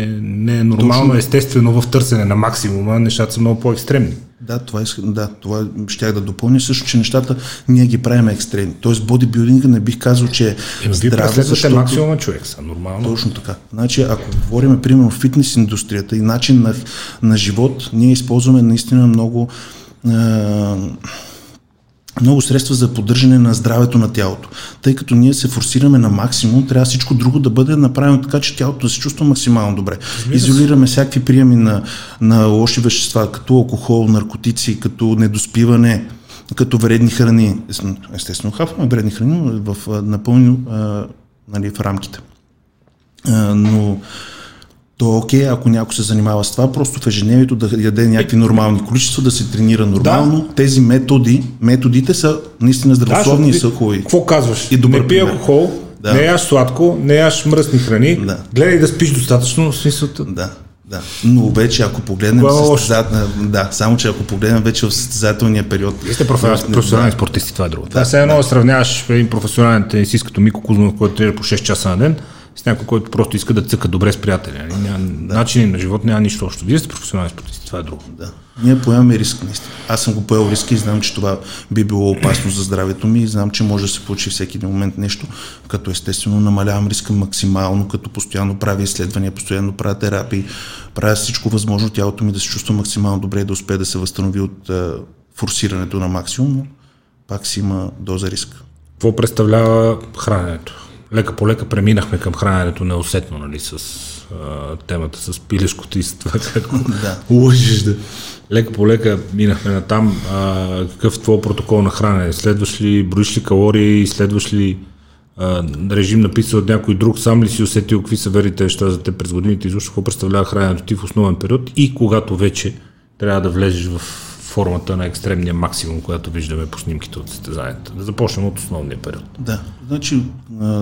е нормално. Точно. Естествено в търсене на максимума нещата са много по-екстремни. Това щях да допълня също, че нещата ние ги правим екстремни. Тоест бодибилдинга не бих казал, че е здраве. Вие преследвате максимума човек са, нормално. Точно така. Значи, ако говорим, примерно, фитнес индустрията и начин на живот, ние използваме наистина много средства за поддържане на здравето на тялото. Тъй като ние се форсираме на максимум, трябва всичко друго да бъде направено така, че тялото да се чувства максимално добре. Изолираме всякакви приеми на лоши вещества, като алкохол, наркотици, като недоспиване, като вредни храни. Естествено, хапваме вредни храни, но напълно в рамките. Но то е окей, ако някой се занимава с това, просто в ежедневието да яде някакви нормални количества, да се тренира нормално. Да. Тези методите са наистина здравословни и са хубави. Какво казваш? И добър не пи алкохол, Да. Не яш сладко, не яш мръсни храни, да. Гледай да спиш достатъчно, в смисълта. Да. Да. Но вече ако погледнем само че ако погледнем вече в състезателния период. Вие сте професионални спортисти, това е друго. Да, сега едно да сравняваш един професионален тенисист като Мико Кузнов, който тренира по 6 часа на ден, с някой, който просто иска да цъка добре с приятели. Няма начин на живот, няма нищо общо. Вие сте професионални спортисти, това е друго. Да. Ние поемаме риск, наистина. Аз съм го поел риск и знам, че това би било опасно за здравето ми и знам, че може да се получи всеки един момент нещо, като естествено намалявам риска максимално, като постоянно правя изследвания, постоянно правя терапии, правя всичко възможно тялото ми да се чувства максимално добре и да успее да се възстанови от форсирането на максимум, но пак си има доза риск. Какво представлява храненето? Лека по лека преминахме към храненето неусетно, нали, с темата с пилешкото и с това какво лъжиш да. Лека по лека минахме на там. Какъв твой протокол на хранене? Следваш ли, броиш ли калории, следваш ли режим написал от някой друг, сам ли си усетил какви са верите неща за те през годините, изобщо какво представлява храненето ти в основен период и когато вече трябва да влезеш в формата на екстремния максимум, която виждаме по снимките от състезанията. Да започнем от основния период. Да, значи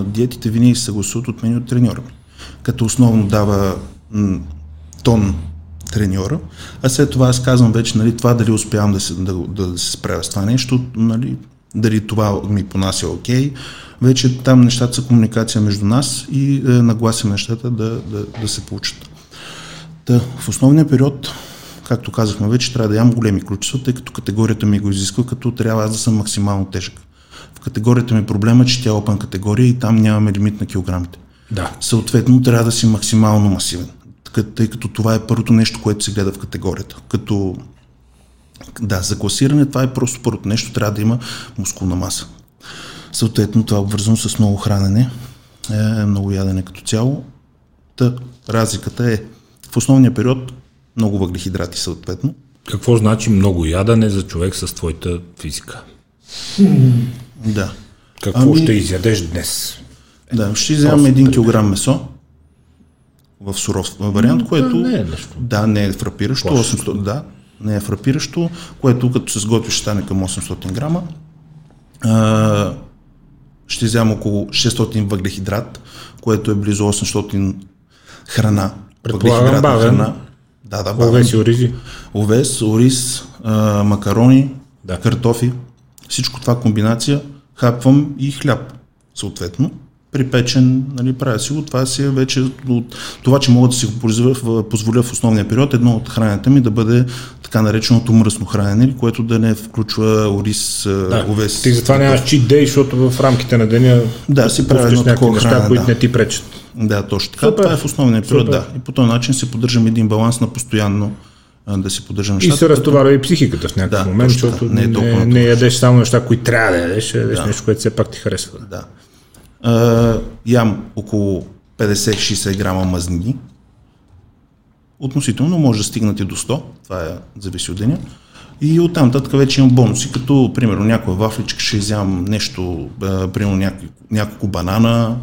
диетите винаги се гласуват от мен и от треньора. Като основно дава тон треньора, а след това аз казвам вече, нали, това дали успявам да се справя с това нещо, нали, дали това ми понася окей. Вече там нещата са комуникация между нас и нагласим нещата да се получат. Та, в основния период, както казахме вече, трябва да ям големи количества, тъй като категорията ми го изисква, като трябва аз да съм максимално тежък. В категорията ми проблема е, че тя е опен категория и там нямаме лимит на килограмите. Да. Съответно, трябва да си максимално масивен, тъй като това е първото нещо, което се гледа в категорията. Като да, за класиране това е просто първото нещо, трябва да има мускулна маса. Съответно, това е обвързано с много хранене, много ядене като цяло. Та разликата е в основния период много въглехидрати съответно. Какво значи много ядене за човек с твоята физика? Да. Какво ще изядеш днес? Да, ще изям 1 кг месо в суров вариант, което не е фрапиращо. 800, да, не е фрапиращо, което като се сготви ще стане към 800 грама. Ще изям около 600 въглехидрат, което е близо 800 храна. Въглехидрат храна. Да, овес и оризи. Овес, ориз, макарони, да, картофи. Всичко това комбинация хапвам и хляб, съответно. Припечен, нали, правя си го. Това си е вече от това, че мога да си го позволя в основния период, едно от храненето ми да бъде така нареченото мръсно хранене, което да не включва ориз, овес. Ти затова нямаш чийт дей, защото в рамките на деня си правиш някакви неща, които не ти пречат. Да, точно така. Супер. Това е в основния период, да. И по този начин се поддържам един баланс на постоянно да си поддържам нещата. И се разтоварва и психиката в някакъв момент, защото не ядеш само неща, които трябва да ядеш, ядеш нещо, което все пак ти харесва. Да. Ям около 50-60 грама мазнини. Относително може да стигнат и до 100, това е зависи от деня. И оттам нататък вече имам бонуси, като примерно някоя вафличка, ще изям нещо, примерно няколко банана.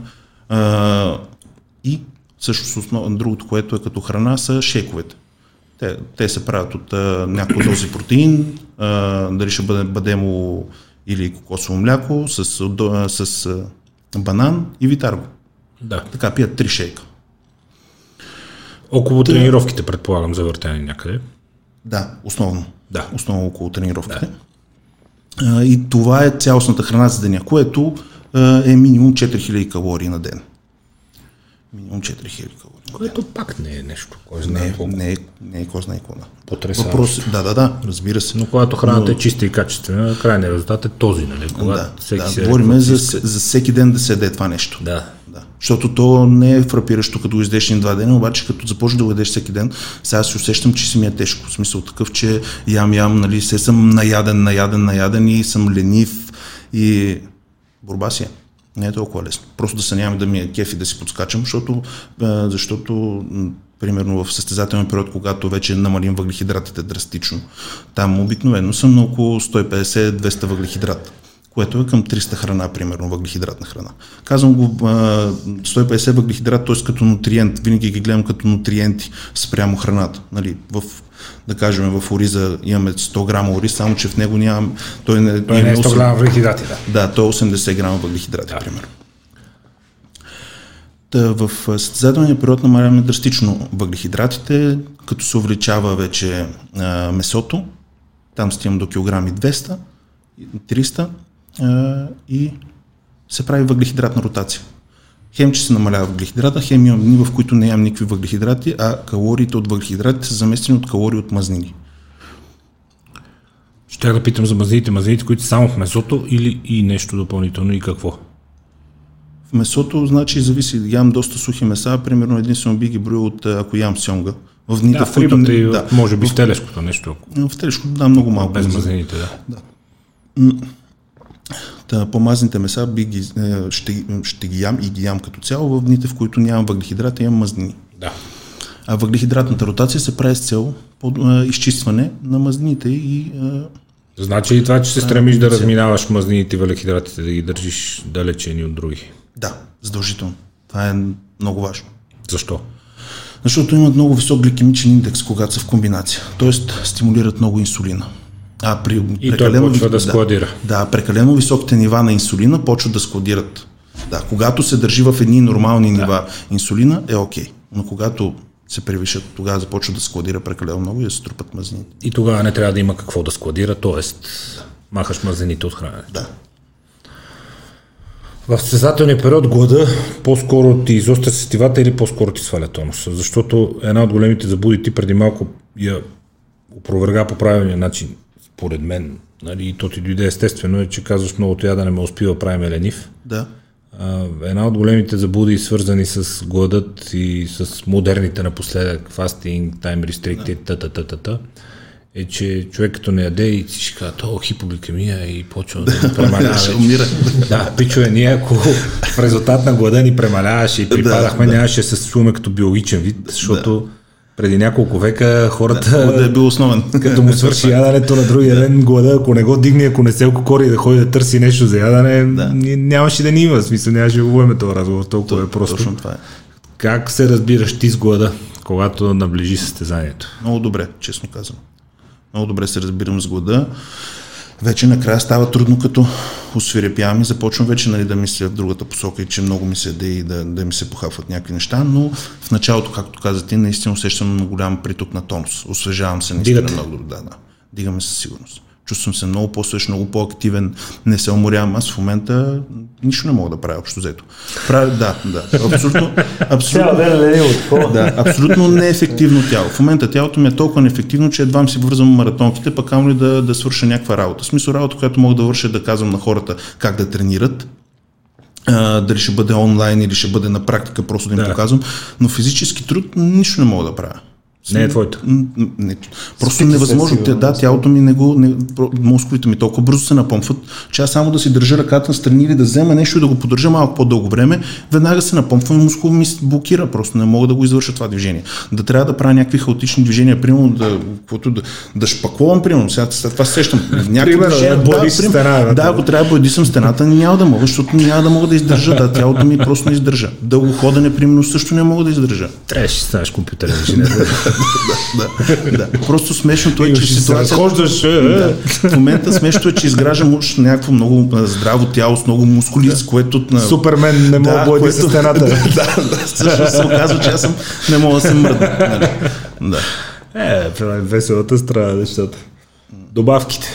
И също другото, което е като храна, са шейковете. Те се правят от някои дози протеин, дали ще бъде бадемо или кокосово мляко с банан и витарго. Да. Така пият 3 шейка. Около тренировките, предполагам, завъртяне някъде. Да, основно. Да. Основно около тренировките. Да. И това е цялостната храна за деня, което е минимум 4000 калории на ден. Минимум 4000 калории. Което пак не е нещо. Кой знае колко. Не е кой знае колко. Потресаващо. Въпрос, да, разбира се. Но когато храната е чиста и качествена, крайният резултат е този, нали? Говорим за всеки ден да се яде това нещо. Да. Защото то не е фрапиращо, като го издеш един-два дена, обаче като започнеш да го ядеш всеки ден, сега се усещам, че си ми е тежко. В смисъл такъв, че ям, нали, се съм наяден и съм ленив и борба си е. Не е толкова лесно. Просто да се нямам да ми е кеф и да си подскачам, защото примерно в състезателен период, когато вече намалим въглехидратите драстично, там обикновено съм на около 150-200 въглехидрат, което е към 300 храна, примерно въглехидратна храна. Казвам го 150 въглехидрат, т.е. като нутриент, винаги ги гледам като нутриенти спрямо храната. Нали, да кажем, в ориза имаме 100 грама ориз, само че в него нямам. Той не е 100 грама въглехидрати, да. Да, той е 80 грама въглехидрати, примерно. В състезателния период намаляваме драстично въглехидратите, като се увеличава вече месото. Там стигам до килограми 200, 300 и се прави въглехидратна ротация. Хем, че се намалява въглехидрата, хем имам дни, в които не имам никакви въглехидрати, а калориите от въглехидратите са заместени от калории от мазнини. Ще трябва да питам за мазнините. Мазнините, които само в месото или и нещо допълнително и какво? В месото, значи, зависи. Ям доста сухи меса, примерно единствено би ги броил от ако ям сьомга. В дните, в които... Да, може би в телешкото нещо. В телешкото, да, много малко. Без мазнините, да. По-мазните меса ще ги ям и ги ям като цяло в дните, в които нямам въглехидрати, имам мазнини. Да. А въглехидратната ротация се прави с цел изчистване на мазнините и... Значи и това, че се стремиш да разминаваш мазнините и въглехидратите, да ги държиш далечени от други? Да, задължително. Това е много важно. Защо? Защото имат много висок гликемичен индекс, когато са в комбинация. Тоест стимулират много инсулина. А при и прекалено, той почва да складира. Да, прекалено високите нива на инсулина почват да складират. Да, когато се държи в едни нормални нива инсулина е окей, но когато се превишат, тогава започва да складира прекалено много и да се трупат мазнините. И тогава не трябва да има какво да складира, т.е. махаш мазнините от храненето. Да. В състезателния период глада по-скоро ти изостря сетивата или по-скоро ти сваля тонуса, защото една от големите забуди, ти преди малко я опроверга по правилния начин, според мен, нали, и то ти дойде естествено, е, че казваш многото ядене ме успива, правим ленив. Да. Една от големите забуди, свързани с гладът и с модерните напоследък, фастинг, time restricted, е, че човек като не яде и си ще казва, то хипогликемия и почва да ни премалява. Да, пичове, ние ако в резултат на глада ни премаляваше и припадахме, нямаше да се слуме като биологичен вид, защото преди няколко века хората, да е бил основен. Като му свърши яденето на другия ден, глада, ако не го дигне, ако не се окори да ходи да търси нещо за ядене, нямаше да ни има смисъл, нямаше да го бъдем този разговор, толкова е просто. Как се разбираш ти с глада, когато наближи състезанието? Много добре, честно казвам. Много добре се разбирам с глада. Вече накрая става трудно, като освирепявам и започвам вече, нали, да мисля в другата посока и че много ми се и да ми се похапват някакви неща, но в началото, както каза ти, наистина усещам на голям приток на тонус. Освежавам се наистина много добре. Да. Дигаме със сигурност. Чувствам се много по-свеж, много по-активен, не се уморявам. Аз в момента нищо не мога да правя общо взето. Абсолютно неефективно тяло. В момента тялото ми е толкова неефективно, че едва ми си вързвам маратонките, пък камо ли да свърша някаква работа. В смисъл работа, която мога да върша, да казвам на хората как да тренират, дали ще бъде онлайн или ще бъде на практика, просто да им показвам. Но физически труд нищо не мога да правя. Не е твоето. Просто невъзможно. Тялото ми мускулите ми толкова бързо се напомпват, че аз само да си държа ръката настрани или да взема нещо и да го поддържа малко по-дълго време, веднага се напомпва и мускул ми блокира. Просто не мога да го извърша това движение. Да трябва да правя някакви хаотични движения, примерно да шпаклувам, примерно. След това сещам. Ако трябва да бодисам стената, няма да мога, защото няма да мога да издържа. Да, тялото ми просто не издържа. Дълго ходене, примерно, също не мога да издържа. Трябваше да станеш компютърен инженер. Просто смешното е, че ситуацията... В момента смешното е, че изграждам някакво много здраво тяло с много мускули, с което... Супермен не мога да бъде със стената. Всъщност се оказва, че аз не мога да се мръдна. Веселата страна нещата. Добавките.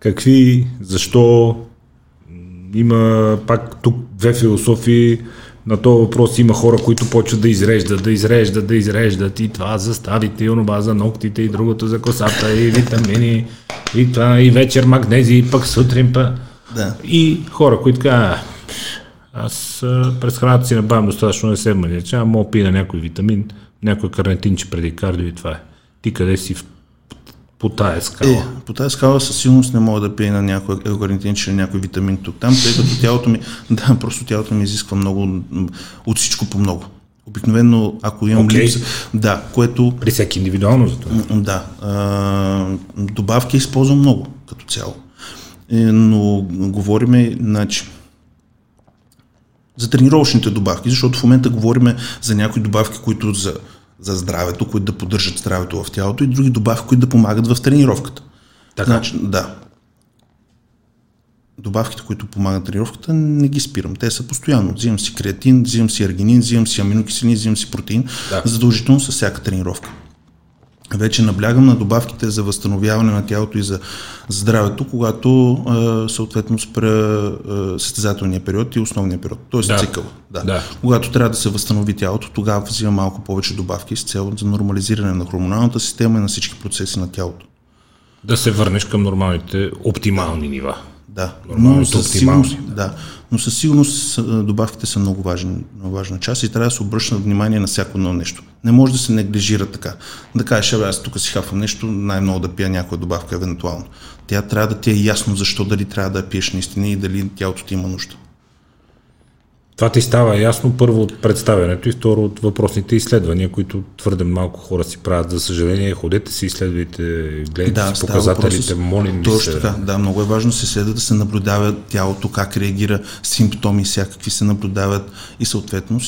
Какви, защо? Има пак тук две философии. На този въпрос има хора, които почват да изреждат и това за ставите, и онова за ногтите, и другото за косата, и витамини, и това, и вечер магнези, и пък сутрин па. Да. И хора, които казват, аз през храната си набавям достатъчно 10 мънича, а мога пия някой витамин, някой карнитинче преди кардио и това е. Ти къде си по тая скала? По тая скала със сигурност не мога да пия на някой елгарнитин, че някой витамин тук там, тъй като тялото ми, просто тялото ми изисква много, от всичко по много. Обикновено, ако имам липса, което... При всеки индивидуално за това. Да. Добавки използвам много, като цяло. Но говориме, за тренировъчните добавки, защото в момента говориме за някои добавки, които за здравето, които да поддържат здравето в тялото, и други добавки, които да помагат в тренировката. Така? Значи, да. добавките, които помагат тренировката, не ги спирам. Те са постоянно. Взимам си креатин, взимам си аргинин, взимам си аминокиселини, взимам си протеин. Да. Задължително със всяка тренировка. Вече наблягам на добавките за възстановяване на тялото и за здравето, когато съответно спра състезателния период и основния период, т.е. да. Цикъл. Да. Да. Когато трябва да се възстанови тялото, тогава взимам малко повече добавки с цел за нормализиране на хормоналната система и на всички процеси на тялото. Да се върнеш към нормалните, оптимални нива. Да, но със сигурност, да. Но със сигурност добавките са много важна част и трябва да се обръща внимание на всяко едно нещо. Не може да се неглижира така. Да кажеш, аз тук си хапвам нещо, най-много да пия някоя добавка евентуално. Тя трябва да ти е ясно защо, дали трябва да пиеш наистина и дали тялото ти има нужда. Това ти става ясно първо от представянето и второ от въпросните изследвания, които твърде малко хора си правят. За съжаление, ходете си, изследвайте, гледайте да, си показателите, молим ви се. Така, да, много е важно се следва да се наблюдава тялото, как реагира, симптоми всякакви се наблюдават и съответно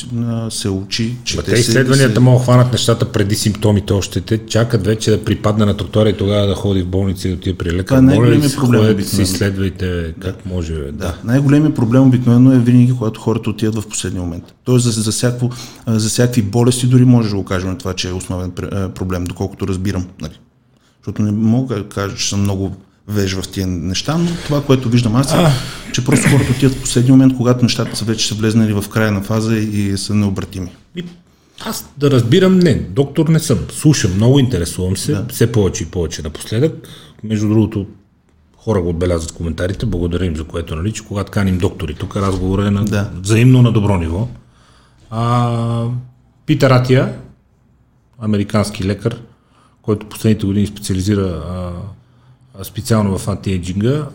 се учи, че те изследванията могат хванат нещата преди симптомите още, те чакат вече да припадне на тротуара и тогава да ходи в болница и да отиде при лекар. Моля ли си, ходете си, изследвайте как може. Да. Най-големият проблем обикновено е винаги, когато хората в последния момент. Тоест за всякакви болести дори може да го кажем това, че е основен проблем, доколкото разбирам. Нали? Защото не мога да кажа, че съм много веж в тия неща, но това, което виждам аз е, че просто хората отиват в последния момент, когато нещата са вече са влезнали в края на фаза и са необратими. Аз да разбирам, не, доктор не съм. Слушам, много интересувам се, да. Все повече и повече напоследък. Между другото, хора го отбелязват в коментарите, благодарим за което, нали, че когато каним доктори, тук разговор е на, да. Взаимно на добро ниво. Питер Атия, американски лекар, който последните години специализира специално в антиейджинга,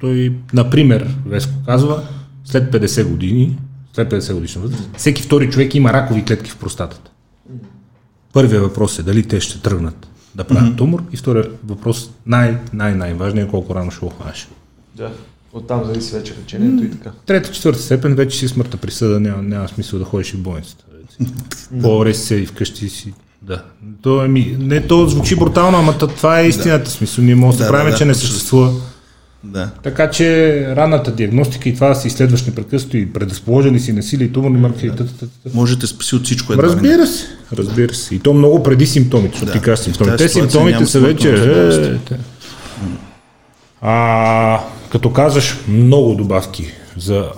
той, например, Веско казва, след 50 години, след 50 годишна възраст, всеки втори човек има ракови клетки в простатата. Първият въпрос е дали те ще тръгнат да правят тумор. И втория въпрос, най-важният, колко рано ще го хванеш. Да, оттам зависи вече лечението и така. Трета, четвърта степен, вече си смъртна присъда, няма смисъл да ходиш и в болницата. По-добре си седи вкъщи си. Да. То звучи брутално, ама това е истината смисъл. Ние може да се правим, че не съществува. Да. Така че ранната диагностика и това да се изследваш непрекъснато и предразположени си насили и туморни маркери. Да. Може да спаси от всичко. Разбира се. И то много преди симптомите, защото ти кажеш симптомите. Те симптомите са вече... Като казваш много добавки за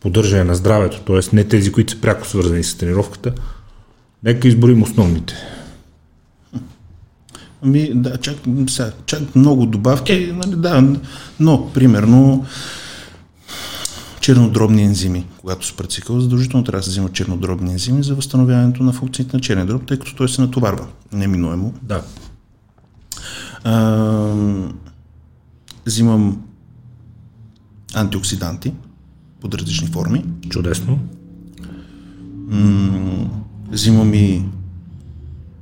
поддържане на здравето, т.е. не тези, които са пряко свързани с тренировката, нека изборим основните. Да, чак много добавки, нали, да, но примерно чернодробни ензими, когато се прецикъл, задължително трябва да се взимат чернодробни ензими за възстановяването на функциите на черния дроб, тъй като той се натоварва неминуемо. Да. Взимам антиоксиданти под различни форми. Чудесно. Взимам и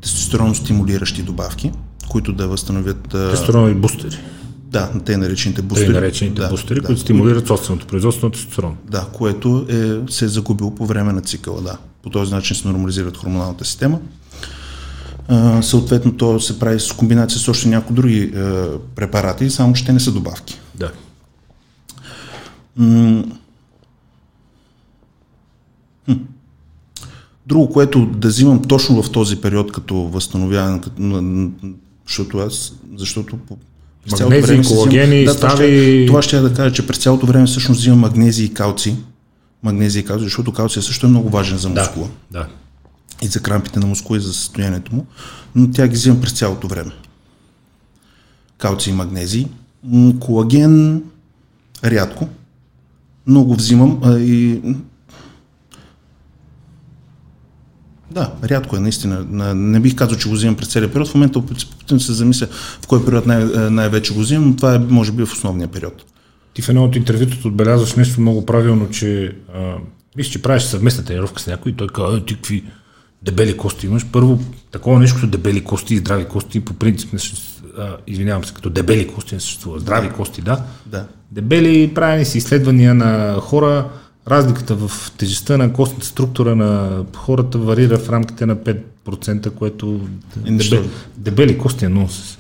тестостерон стимулиращи добавки, които да възстановят... Тестостеронови бустери. Да, те наречените бустери. Които стимулират собственото производство на тестостерон. Да, което се е загубило по време на цикъла, да. По този начин се нормализират хормоналната система. Съответно, то се прави с комбинация с още някои други препарати, само че те не са добавки. Да. Друго, което да взимам точно в този период, като възстановяване, защото през цялото време колагени, това ще я да кажа, че през цялото време всъщност взимам магнезий и калци. Защото калци също е много важен за мускула. Да. И за крампите на мускула и за състоянието му, но тя ги взимам през цялото време. Калци и магнезий. Колаген рядко. Много взимам Да, рядко е наистина. Не бих казал, че го взимам през целия период. В момента опитам се замисля в кой период най-вече го взимам, но това е може би в основния период. Ти в едно от интервютото отбелязваш нещо много правилно, че виж, че правиш съвместна тренировка с някой и той казва, ти какви дебели кости имаш. Първо, такова нещо като дебели кости и здрави кости, по принцип, като дебели кости не съществува. Здрави кости, да. Дебели правени си изследвания на хора, Разликата в тежестта на костната структура на хората варира в рамките на 5%, което дебели кости е нонсенс.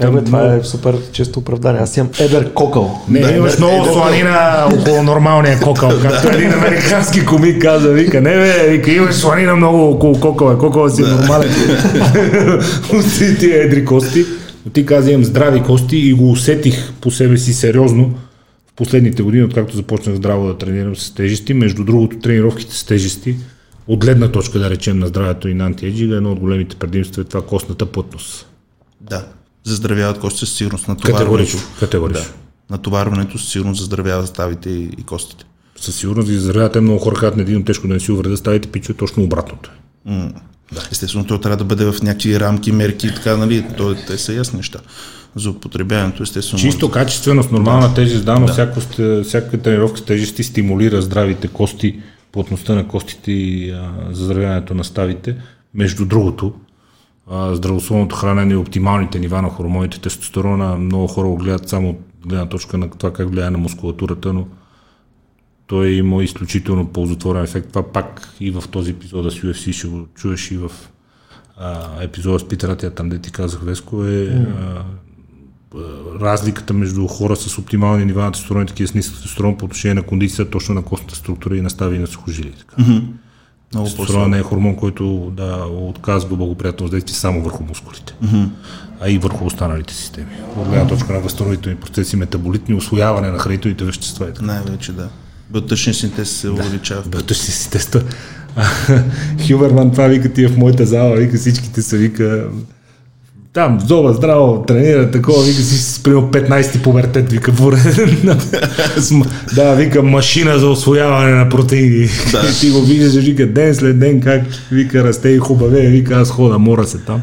Това е супер често оправдание. Аз имам едър кокъл. Не, да, имаш много сланина около нормалния кокъл. Както един американски комик каза, вика, не бе, вика, имаш сланина много около кокъла. Кокъла си е нормален. Усети тия едри кости. Но ти каза, имам здрави кости и го усетих по себе си сериозно в последните години, откакто започнах здраво да тренирам с тежести. Между другото, тренировките с тежести, от гледна точка, да речем, на здравето и на антиеджинга, едно от големите предимства е това костната плътност. Да, заздравяват костите със сигурност. Категорично. Да. Натоварването със сигурност заздравява ставите и костите. Със сигурност ги заздравяват. Много хора казват на един тежко да не си увреда ставите, пичо точно обратното. Да. Естествено, то трябва да бъде в някакви рамки, мерки и така, нали? Те са ясни неща. За употребяването, естествено. Чисто качествено, с нормална тежест, да, но всяка тренировка с тежести стимулира здравите кости, плътността на костите и заздравяването на ставите. Между другото, здравословното хранене и оптималните нива на хормоните, тестостерона, много хора го гледат само от гледна точка на това как влияе на мускулатурата, но той има изключително ползотворен ефект. Това пак и в този епизод с UFC ще го чуеш, и в епизода с Питер Атия, там де ти казах, Веско, разликата между хора с оптимални нива на тестостерон и такива с нисък тестостерон по отношение на кондицията, точно на костната структура и на стави и на сухожилие. Тестостерона не е хормон, който отказва благоприятно въздействие само върху мускулите, а и върху останалите системи. От гледна точка на възстановителни процеси, метаболитни, усвояване на хранителните вещества и така. Най-вече да. Белтъчния синтез се увеличава. Белтъчния синтез. Хюберман, това вика, ти е в моята зала, вика, всичките са, вика, там, зоба, здраво, тренира, такова, вика, си спрял 15-ти пубертет, вика, пореден. Да, вика, машина за освояване на протеини. Да. Ти го виждаш, вика, ден след ден, как, вика, расте и хубаве, вика, аз хода, мора се там.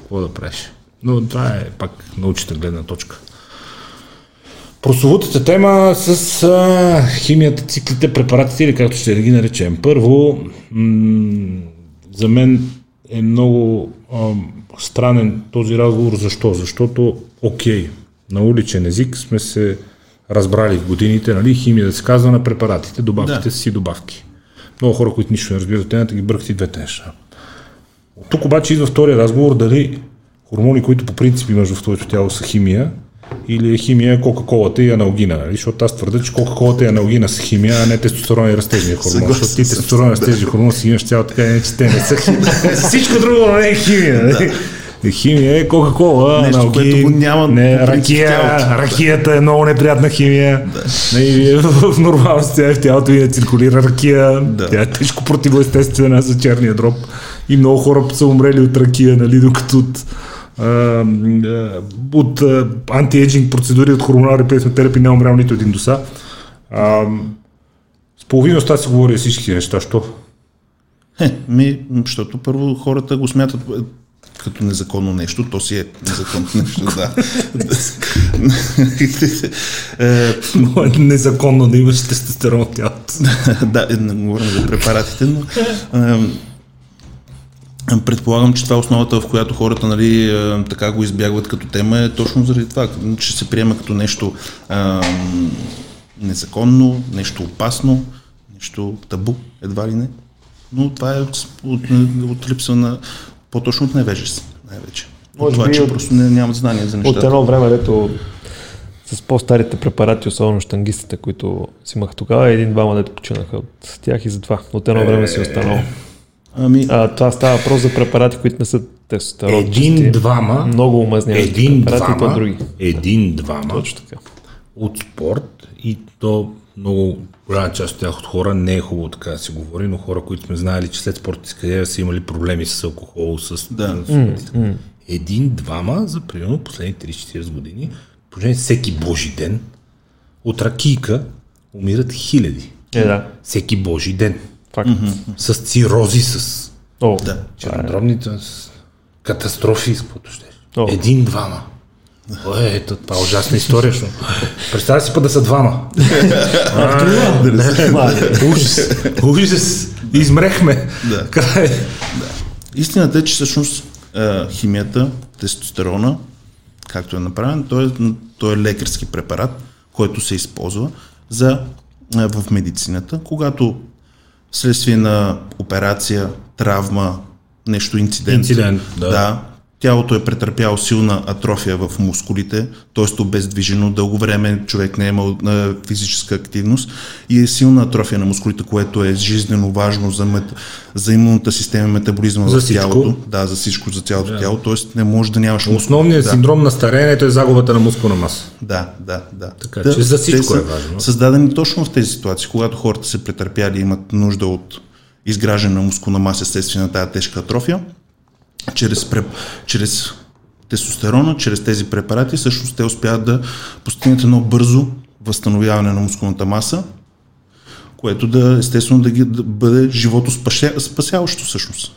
Какво да правиш? Но това е пак научната гледна точка. Прословутата тема с химията, циклите, препаратите или както ще ги наречем. Първо, за мен е много странен този разговор. Защо? Защото, окей, на уличен език сме се разбрали в годините, нали, химия да се казва на препаратите, добавките си добавки. Много хора, които нищо не разбират, едната ги бъркат и двете неща. Тук обаче идва втория разговор, дали хормони, които по принцип имаш в твоето тяло, са химия, или е химия Кока-колата и аналгина, нали? Защото аз твърда, че Кока-колата и аналгина са химия, а не тестостерон и растежния хормон. Защото ти тестостерон и растежния хормон си имаш цяло така, не че те не са химия. Всичко друго не е химия. Нали? Да. Химия е Кока-кола, аналгин, ракията е много неприятна химия. Да. Нали? В нормалност тя е в тялото и не циркулира ракия. Да. Тя е тежко противоестествена за черния дроб. И много хора са умрели от ракия, нали? Докато от антиеджинг процедури, от хормонал реплейсмент терапия не е умрял нито един доса. С половиността се говори всички неща. Що? Защото първо хората го смятат като незаконно нещо, то си е незаконно нещо, да. Незаконно да имаш тестостерон от тялото. Да, не говорим за препаратите, но предполагам, че това е основата, в която хората, нали, така го избягват като тема, е точно заради това, че се приема като нещо незаконно, нещо опасно, нещо табу, едва ли не. Но това е от липса на, по-точно от невежест, най-вече. От това, че просто нямат знания за нещата. От едно време, дето с по-старите препарати, особено щангистите, които си имах тогава, един-двама дето починаха от тях и затова от едно време си останало. Това става въпрос за препарати, които не са тестостерон. Един-двама. Много умазняващи препарати и по-други. Един-двама от спорт, и то много голяма част от тях от хора, не е хубаво така да се говори, но хора, които сме знаели, че след спортните кариери са имали проблеми с алкохол, с... Да. Един-двама за примерно последните 30-40 години, понеже всеки божи ден, от ракийка умират хиляди. Да. Всеки божи ден. С цирози, с чернодробните, с катастрофи, с каквото ще. Един-двама. Ето, това е ужасна история. Представя си път да са двама. Ужас. Измрехме. Истината е, че всъщност химията, тестостерона, както е направен, той е лекарски препарат, който се използва за в медицината, когато вследствие на операция, травма, нещо инцидент, тялото е претърпяло силна атрофия в мускулите, т.е. обездвижено, дълго време човек не е имал физическа активност и е силна атрофия на мускулите, което е жизненно важно за имунната система, метаболизма за тялото. Да, за всичко, за цялото тяло, т.е. не може да нямаш мускул. Основният синдром на старението е загубата на мускулна маса. Да. Така че за всичко е важно. Създадени точно в тези ситуации, когато хората се претърпяли и имат нужда от изграждане на мускулна маса следствие на тази тежка атрофия, чрез тестостерона, чрез тези препарати, всъщност те успяват да постигнат едно бързо възстановяване на мускулната маса, което да естествено да бъде животоспасяващо всъщност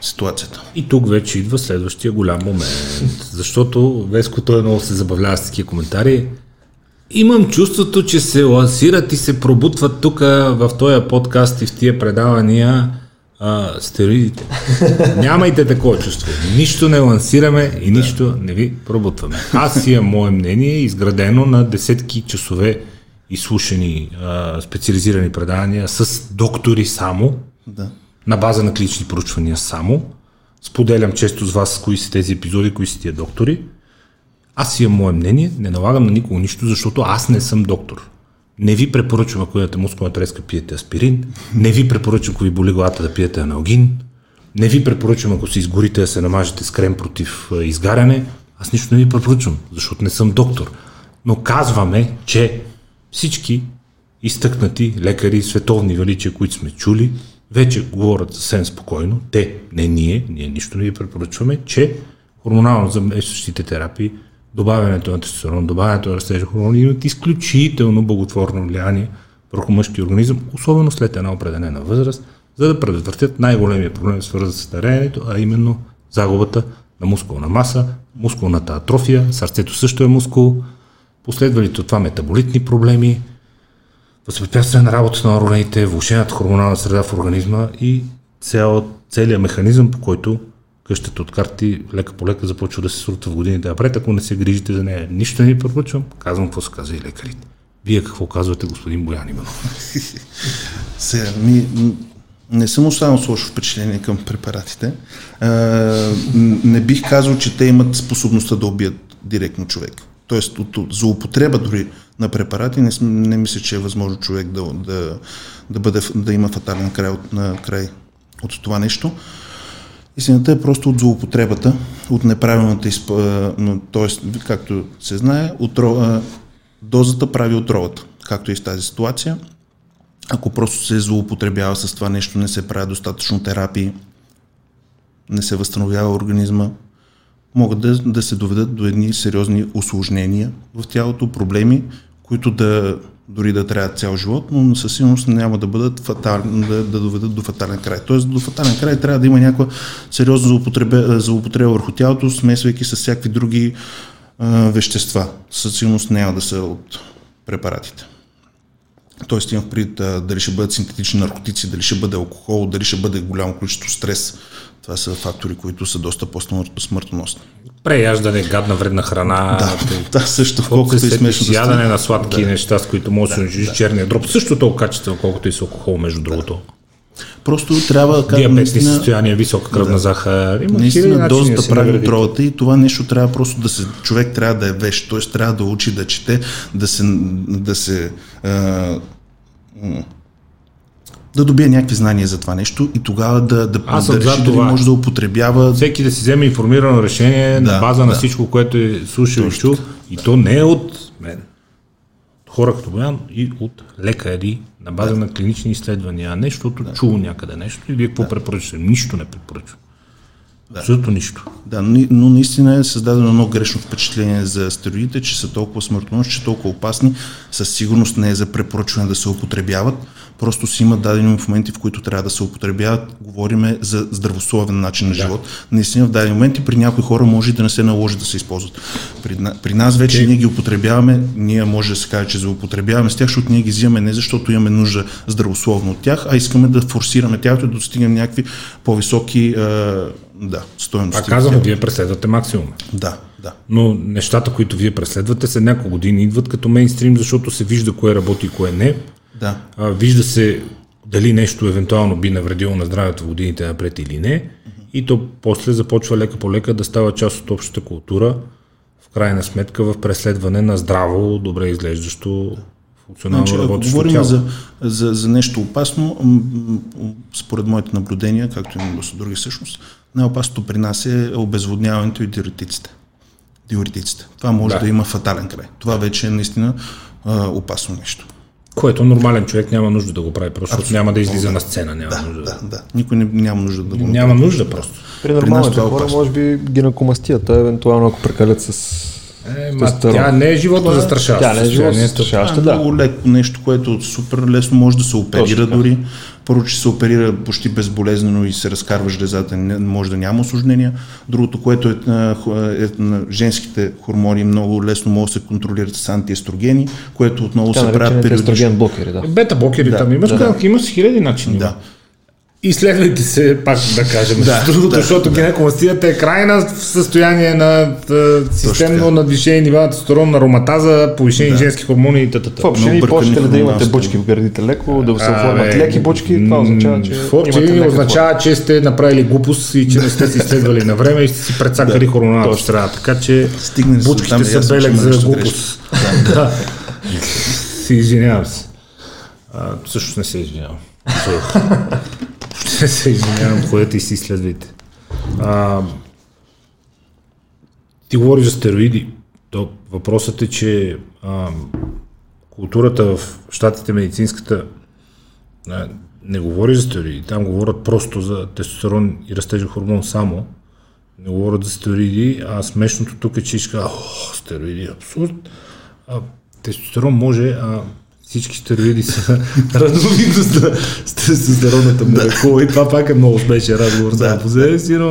ситуацията. И тук вече идва следващия голям момент, защото Веско той много се забавлява с такива коментари. Имам чувството, че се лансират и се пробутват тук в този подкаст и в тия предавания стероидите. Нямайте такова чувство. Нищо не лансираме и нищо не ви пробутваме. Аз имам мое мнение, изградено на десетки часове изслушани специализирани предавания с доктори само, на база на клинични проучвания само. Споделям често с вас кои са тези епизоди, кои са тия доктори. Аз имам мое мнение, не налагам на никого нищо, защото аз не съм доктор. Не ви препоръчвам, ако имате мускулна треска, пиете аспирин. Не ви препоръчвам, ако ви боли главата, да пиете аналгин. Не ви препоръчвам, ако се изгорите, да се намажете с крем против изгаряне. Аз нищо не ви препоръчвам, защото не съм доктор. Но казваме, че всички изтъкнати лекари, световни величия, които сме чули, вече говорят съвсем спокойно. Те, не ние нищо не ви препоръчваме, че хормонално заместващите терапии, добавянето на тестостерон, добавянето на растежни хормони имат изключително благотворно влияние върху мъжкия организъм, особено след една определена възраст, за да предотвратят най-големия проблем, свързан с стареенето, а именно загубата на мускулна маса, мускулната атрофия, сърцето също е мускул, последвалите от това метаболитни проблеми, възпрепятстване на работа на органите, влошената хормонална среда в организма и целият механизъм, по който къщата от карти лека по лека започва да се срутва в годините напред, ако не се грижите за нея. Нищо не ви препоръчвам, казвам какво се казва и лекарите. Вие какво казвате, господин Боян Иванов? Сега, не съм останал с лошо впечатление към препаратите. Не бих казал, че те имат способността да убият директно човек. Тоест, от злоупотреба дори на препарати, не мисля, че е възможно човек да има фатален край от това нещо. Истината е просто от злоупотребата, от неправилната, т.е. както се знае, дозата прави отровата, както и в тази ситуация. Ако просто се злоупотребява с това нещо, не се прави достатъчно терапии, не се възстановява организма, могат да се доведат до едни сериозни усложнения в тялото, проблеми, които дори да трябва цял живот, но със сигурност няма да бъдат да доведат до фатален край. Тоест до фатален край трябва да има някаква сериозна злоупотреба върху тялото, смесвайки с всякакви други вещества. Със сигурност няма да са от препаратите. Тоест имам предвид дали ще бъдат синтетични наркотици, дали ще бъде алкохол, дали ще бъде голямо количество стрес. Това са фактори, които са доста по-смъртоносни. Преяждане, гадна вредна храна. Да, също. Колкото и смешно. Ядане на сладки неща, с които може да унищожиш черния дроб. Също толкова качествено, колкото и с алкохол, между другото. Просто трябва... Диабетни състояния, висока кръвна захар. Наистина, дозата прави отровата и това нещо трябва просто да се... Човек трябва да е вещ, т.е. трябва да учи, да чете, да добие някакви знания за това нещо и тогава да реши дали може да употребява. Всеки да си вземе информирано решение на база на всичко, което е слушал и чул. И то не е от мен. Хора като Боян и от лекари на база на клинични изследвания. Нещото чул някъде нещо и вие какво препоръчвате? Нищо не препоръчвам. Абсолютно нищо. Да, но наистина е създадено много грешно впечатление за стероидите, че са толкова смъртоносни, че толкова опасни. Със сигурност не е за препоръчване да се употребяват. Просто си имат дадени моменти, в които трябва да се употребяват. Говориме за здравословен начин на живот. Наистина в дадени моменти при някои хора може да не се наложи да се използват. При нас вече ние ги употребяваме, ние може да се каже, че злоупотребяваме с тях, защото ние ги взимаме не защото имаме нужда здравословно от тях, а искаме да форсираме тялото да достигнем някакви по-високи стоености. А казвам, вие преследвате максимума. Да. Но нещата, които вие преследвате, след няколко години идват като мейнстрим, защото се вижда кое работи и кое не. Да. Вижда се дали нещо евентуално би навредило на здравето в годините напред или не. И то после започва лека по лека да става част от общата култура, в крайна сметка в преследване на здраво, добре изглеждащо, функционално работещо тяло. Ако говорим за нещо опасно, според моите наблюдения, както и много са други всъщност, най-опасното при нас е обезводняването и диуретиците. Това може да има фатален край. Това вече е наистина опасно нещо. Което нормален човек няма нужда да го прави, просто няма да излиза на сцена. Няма нужда. Никой няма нужда да го прави. Няма нужда просто. При нормалните хора, може би гинекомастията, евентуално ако прекалят с тестостерон. Тя не е живота застрашаваща. Това е много леко нещо, което супер лесно може да се оперира дори. Първо, че се оперира почти безболезнено и се разкарва жлезата, може да няма осложнения. Другото, което е на женските хормони, много лесно могат да се контролират с антиестрогени, което отново се правят периодично. Естроген блокери, да. Бета-блокери там има с хиляди начини. Да. Изследвайте се, пак да кажем, защото гинекомастията е крайна в състояние на системно надвишение нива на тестостерон, на ароматаза, повишени женски хормони и т.т. Въобще и почнете ли да имате бучки в гърдите леко, да се оформят леки бучки, това означава, че имате означава, че сте направили глупост и че не сте се изследвали на време и сте си прецакали хормоналната среда, така че бучките са белег за глупост. Извинявам се. Всъщност не се извинявам. Ще се извинявам, ходете и си изследвайте. Ти говориш за стероиди. То въпросът е, че културата в щатите, медицинската, не говори за стероиди. Там говорят просто за тестостерон и растежен хормон само. Не говорят за стероиди, а смешното тук е, че ще кажа, стероиди е абсурд. Тестостерон може... Всички стероиди са разновидност на тестостеронната молекула и това пак е много смешен разговор за Апозелес, но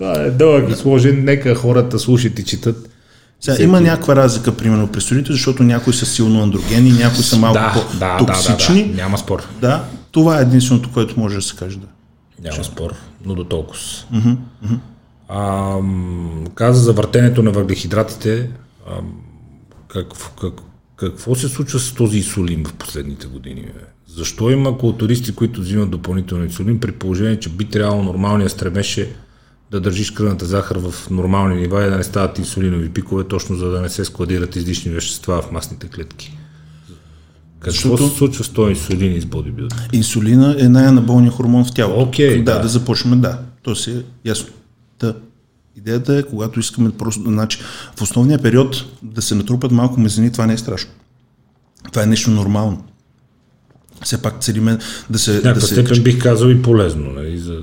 е дълъг и сложен, нека хората слушат и четат. Има някаква разлика, примерно, при стероидите, защото някои са силно андрогени, някои са малко по-токсични. Да, няма спор. Да, това е единственото, което може да се каже. Няма спор, но до толкова. Каза за въртенето на въглехидратите, какво се случва с този инсулин в последните години? Защо има културисти, които взимат допълнително инсулин, при положение, че би трябвало нормалния стремеж е да държиш кръвната захар в нормални нива и да не стават инсулинови пикове, точно за да не се складират излишни вещества в масните клетки? Какво се случва с този инсулин из бодибилдинга? Инсулина е най-анаболният хормон в тялото. Да започнем, То си е ясно. Идеята е, когато искаме просто да в основния период да се натрупат малко мезени, това не е страшно. Това е нещо нормално. Все пак целиме да се... степен бих казал и полезно. Нали? За...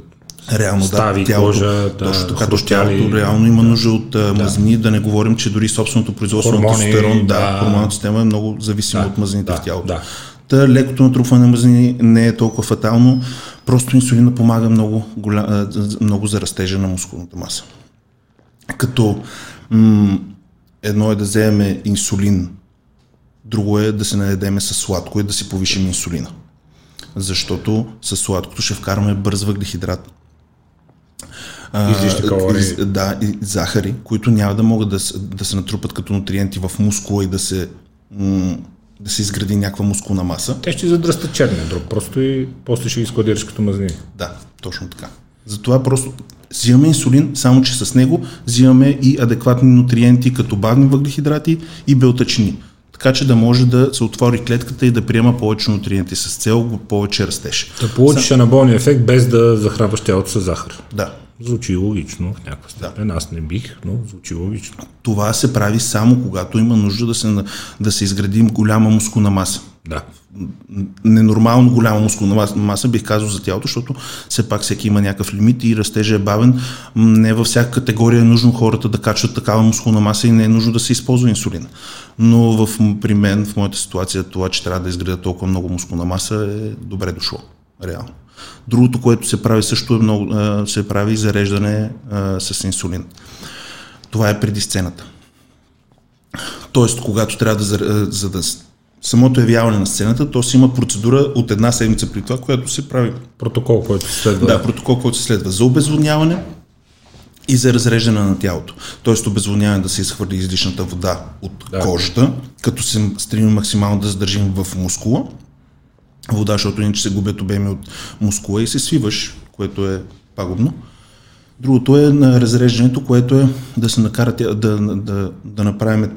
Реално, тялото, кожа, точно така, тялото реално има нужда от мазнини, да не говорим, че дори собственото производство на тестостерон, хормоналната система е много зависима от мазнините в тялото. Лекото натрупване на мазнини не е толкова фатално, просто инсулина помага много за растежа на мускулната маса. Като едно е да вземем инсулин, друго е да се наедеме с сладко и да си повишим инсулина. Защото с сладкото ще вкараме бърз въглехидрат. Излишни калории. И захари, които няма да могат да се натрупат като нутриенти в мускула и да се изгради някаква мускулна маса. Те ще задръстат черния дроб, просто и после ще ги складираш като мазнини. Да, точно така. Затова просто взимаме инсулин, само че с него взимаме и адекватни нутриенти, като бавни въглехидрати и белтъчини. Така че да може да се отвори клетката и да приема повече нутриенти с цел повече растеж. Да получиш анаболния ефект без да захранваш тялото с захар. Да. Звучи логично в някаква степен. Аз не бих, но звучи логично. Това се прави само когато има нужда да се изгради голяма мускулна маса. Да. Ненормално голяма мускулна маса, бих казал за тялото, защото все пак всеки има някакъв лимит и растежа е бавен. Не във всяка категория е нужно хората да качват такава мускулна маса и не е нужно да се използва инсулин. Но при мен, в моята ситуация, това, че трябва да изградя толкова много мускулна маса е добре дошло. Реално. Другото, което се прави също се прави зареждане с инсулин. Това е преди сцената. Тоест, когато трябва да самото явяване на сцената, то си има процедура от една седмица при това, която се прави. Протокол, който се следва. Да, протокол, който се следва за обезводняване и за разреждане на тялото. Тоест обезводняване да се изхвърли излишната вода от кожата, като се стремим максимално да задържим в мускула. вода, защото иначе се губят обеми от мускула и се свиваш, което е пагубно. Другото е на разреждането, което е да се накара, да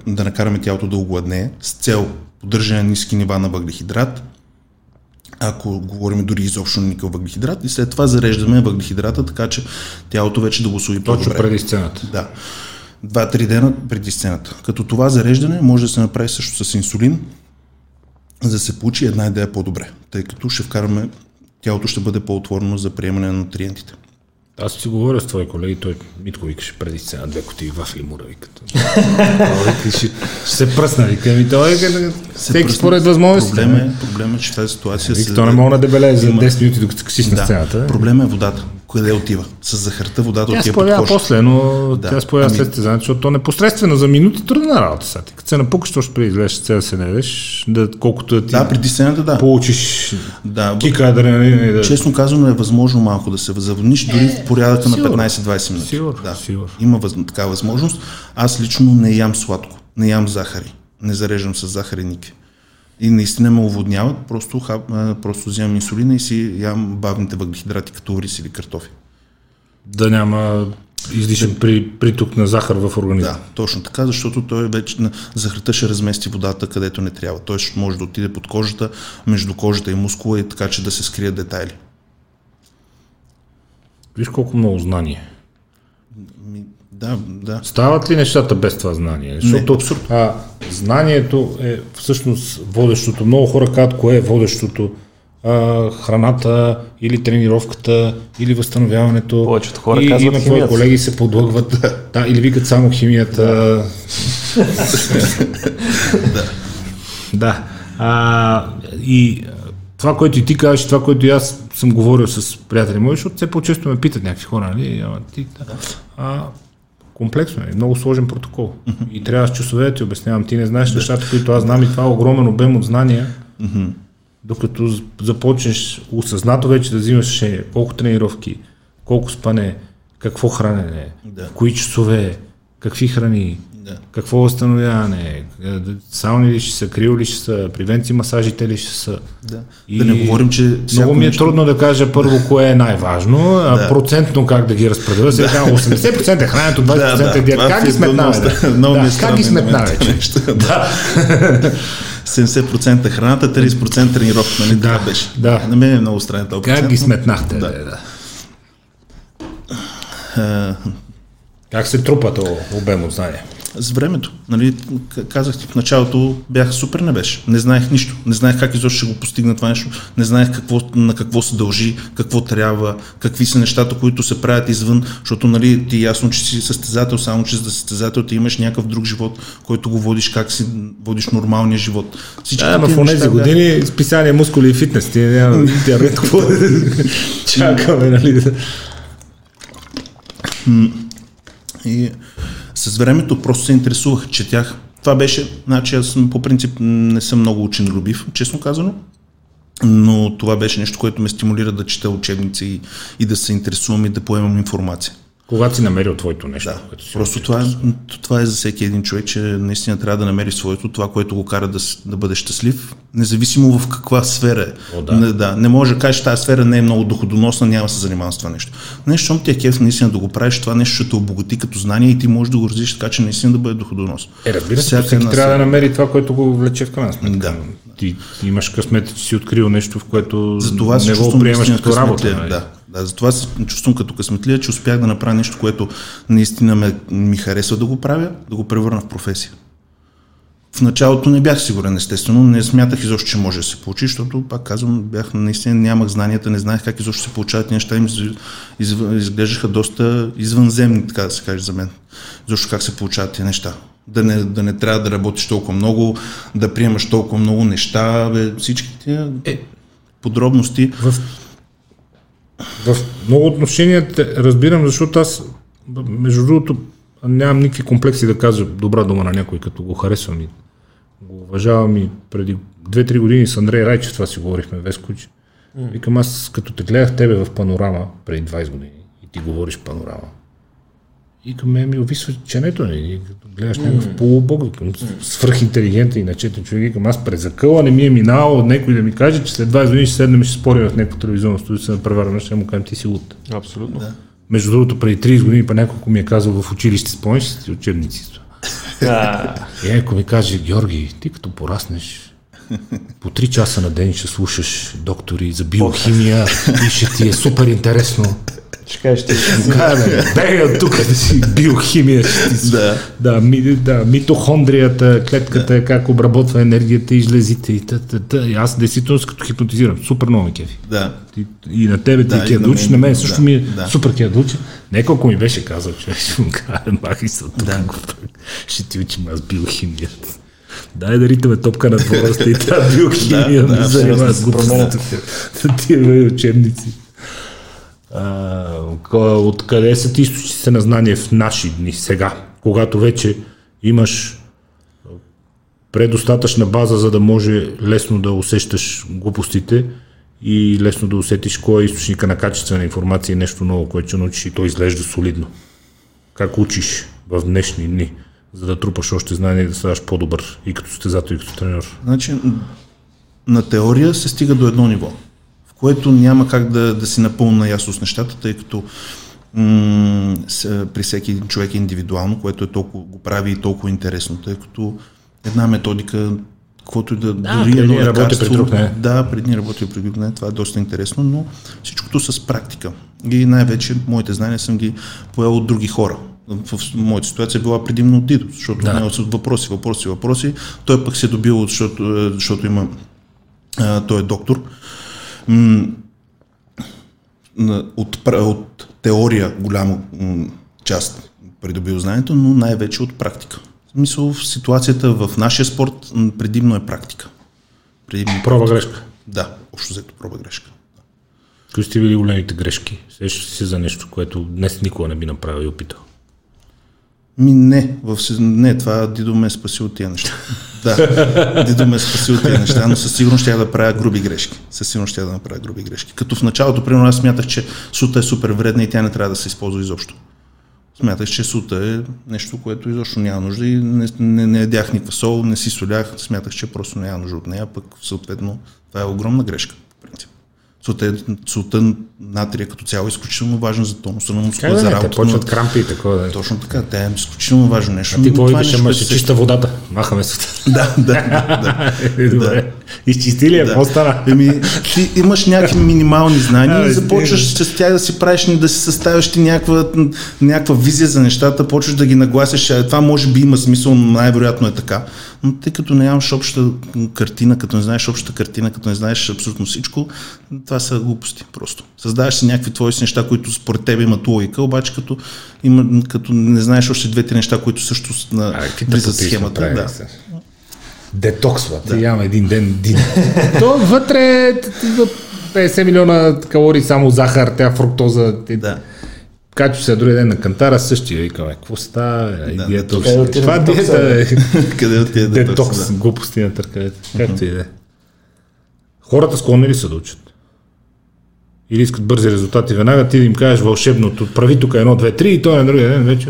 накараме тялото да огладнее с цел поддържане на ниски нива на въглехидрат, ако говорим дори изобщо на никакъв въглехидрат, и след това зареждаме въглехидрата, така че тялото вече да го освои по-добре. Точно преди сцената. Да. 2-3 дена преди сцената. Като това зареждане може да се направи също с инсулин, за да се получи една идея по-добре, тъй като ще вкараме, тялото ще бъде по-отворено за приемане на нутриентите. Аз си говоря с твои колеги, той Митко викаше преди сцена две кутии вафли мура, викат. Ще се пръсна, вика ми той всеки според възможностите. Проблемът е, че тази ситуация... Виктор не мога да дебелее за 10 минути, докато си на сцената. Проблемът е водата. Къде отива? С захарта водата отива под кожата. Тя се появява после, но тя се появява след тезане, защото то непосредствено за минути трудна работа са. Като се напукаш, то ще преизлезеш, сега се навеш, колкото ти преди сцената, да. Получиш кика, адреналин и да... Честно казано е възможно малко да се заводниш, дори порядъка на 15-20 минути. Сигурно, да. Има такава възможност. Аз лично не ям сладко, не ям захари, не зареждам с захари никакви. И наистина ме уводняват, просто вземам инсулина и си ям бавните въглехидрати, като рис или картофи. Да няма излишен приток на захар в организма. Да, точно така, защото той вече захарта ще размести водата където не трябва. Той ще може да отиде под кожата, между кожата и мускула, и така че да се скрият детайли. Виж колко много знание. Да. Стават ли нещата без това знание? Защото знанието е всъщност водещото. Много хора казват, кое е водещото. Храната или тренировката, или възстановяването. Повечето хора и казват химията. Твои колеги се подлъгват. Да, или викат само химията. Да. И това, което и ти казваш, това, което и аз съм говорил с приятели мои, защото все по-често ме питат някакви хора, нали? Комплексно е, много сложен протокол. И трябва с часове да ти обяснявам. Ти не знаеш нещата, които аз знам, и това е огромен обем от знания, докато започнеш осъзнато вече да взимаш решение, колко тренировки, колко спане, какво хранене, кои часове, какви храни, какво възстановяване, сауни ли ще са, крио ли ще са, превенци масажите ли ще са. Да не говорим, че... Много ми е трудно да кажа първо кое е най-важно, а процентно как да ги разпределя. Сега 80% е храненето, 20% е диета. Как ги сметнаме? Как ги сметнаме? 70% е храната, 30% тренировка. Нали? Да, беше. На мен е много странен този процент. Как ги сметнахте? Как се трупа този обем от знания? С времето. Нали, казах ти, в началото бях супер не беше. Не знаех нищо. Не знаех как изобщо ще го постигна това нещо. Не знаех на какво се дължи, какво трябва, какви са нещата, които се правят извън, защото нали, ти ясно, че си състезател, само че за да си състезател ти имаш някакъв друг живот, който го водиш, как си водиш нормалния живот. Ама в онези години с писание мускули и фитнес. Ти няма какво чакаме, нали? И с времето просто се интересувах, четях. Това беше, значи аз по принцип не съм много ученолюбив, честно казано, но това беше нещо, което ме стимулира да чета учебници и да се интересувам и да поемам информация. Когато си намерил твоето нещо? Да, просто това е за всеки един човек, че наистина трябва да намери своето, това, което го кара да бъде щастлив, независимо в каква сфера е. Не може да кажеш, тази сфера не е много доходоносна, няма да се занимава с това нещо. Нещо, защото ти е кеф наистина да го правиш, това нещо ще те обогати като знание и ти можеш да го развиш така, че наистина да бъде доходоносно. Разбира се, всеки трябва да намери това, което го влече в крайна сметка. Да. Ти имаш късмет, че си открил нещо, в което не го приемаш като работа. Затова се чувствам като късметлия, че успях да направя нещо, което наистина ми харесва да го правя, да го превърна в професия. В началото не бях сигурен, естествено, не смятах изобщо, че може да се получи, защото, пак казвам, наистина нямах знанията, не знаех как изобщо се получават неща, им изглеждаха доста извънземни, така да се каже за мен, защото как се получават тези неща. Да не трябва да работиш толкова много, да приемаш толкова много неща, всичките подробности. В много отношения разбирам, защото аз, между другото, нямам никакви комплекси да кажа добра дума на някой, като го харесвам и го уважавам. И преди 2-3 години с Андрей Райчев това си говорихме, Веско, че викам, аз като те гледах тебе в Панорама преди 20 години и ти говориш Панорама И към мен ми увисва ченето ни. Гледаш някакъв полубог, свръхинтелигентен и начетен човек. Към аз през закъла не ми е минало от някой да ми каже, че след 20 години ще седнем и ще спорим в някакво телевизионно студио, се направяваме, ще му кажем, ти си луд. Абсолютно. Да. Между другото, преди 30 години, па няколко ми е казал в училище, спомниш си учебници. И ако ми каже, Георги, ти като пораснеш, по 3 часа на ден ще слушаш доктори за биохимия и ще ти е супер интересно. Чакай, ще бегай от тук, да си биохимия. Да, митохондрията, клетката, как обработва енергията и жлезите и т.д. Аз действително като хипнотизирам. Супер много ми кефи. И на тебе ти кеф да учиш, на мен също ми е супер кеф да уча. Нека ако ми беше казал, че ще му кажа, махай се от тук, ще ти учим аз биохимията. Дай да ритаме топка на твореста и тази биохимия ми занимава с глупостата. Тия бе учебници. Откъде са източниците на знание в наши дни сега, когато вече имаш предостатъчна база, за да може лесно да усещаш глупостите и лесно да усетиш кой е източника на качествена информация и нещо ново, което ще научиш и то изглежда солидно. Как учиш в днешни дни, за да трупаш още знания и да ставаш по-добър и като състезател, и като тренер? Значи, на теория се стига до едно ниво, което няма как да си напълна ясно с нещата, тъй като при всеки човек е индивидуално, което е толкова, го прави и толкова интересно, тъй като една методика, каквото и дори едно лекарство, при едни работи при друг, това е доста интересно, но всичкото с практика. И най-вече моите знания съм ги поел от други хора. В моята ситуация била предимно от Дидо, защото не от въпроси. Той пък се добил, защото има, той е доктор. От теория голяма част придобил знанието, но най-вече от практика. В смисъл, в ситуацията в нашия спорт предимно е практика. Проба грешка. Да, общо взето проба грешка. Кои сте били големите грешки? Сещаш си за нещо, което днес никога не би направил и опитал? Не, това Дидо ме е спасил от тия неща. Но със сигурност ще я да правя груби грешки. Като в началото, примерно, аз смятах, че сута е супер вредна и тя не трябва да се използва изобщо. Смятах, че сута е нещо, което изобщо няма нужда и не ядях никаква сол, не си солях, смятах, че просто няма нужда от нея, пък съответно това е огромна грешка, по принцип. Сута натрия като цяло е изключително важен за тонуса на мускула, за работа. Почват крампи и такова. Да. Точно така, тя е изключително важно нещо. А ти какво видиш, ама ще чиста водата. Махаме сута. Да. Изчисти ли я, какво стана? Ти имаш някакви минимални знания и започваш с тях да си правиш, да си съставяш ти някаква визия за нещата, почваш да ги нагласиш. Това може би има смисъл, най-вероятно е така. Но тъй като нямаш обща картина, като не знаеш общата картина, като не знаеш абсолютно всичко, това са глупости просто. Създаваш си някакви твои неща, които според теб имат логика, обаче като не знаеш още двете неща, които също влизат схемата. Детоксват. Имам един ден. То вътре 50 милиона калории, само захар, тя фруктоза. Качу се другия ден на кантара, същия викаме, какво става? Това диета е. Къде отиде детокс? Глупости на търкавете. Както и да е. Хората склонни ли са да учат? Или искат бързи резултати веднага, ти да им кажеш вълшебното, прави тук 1, 2, 3 и той на другия ден вече.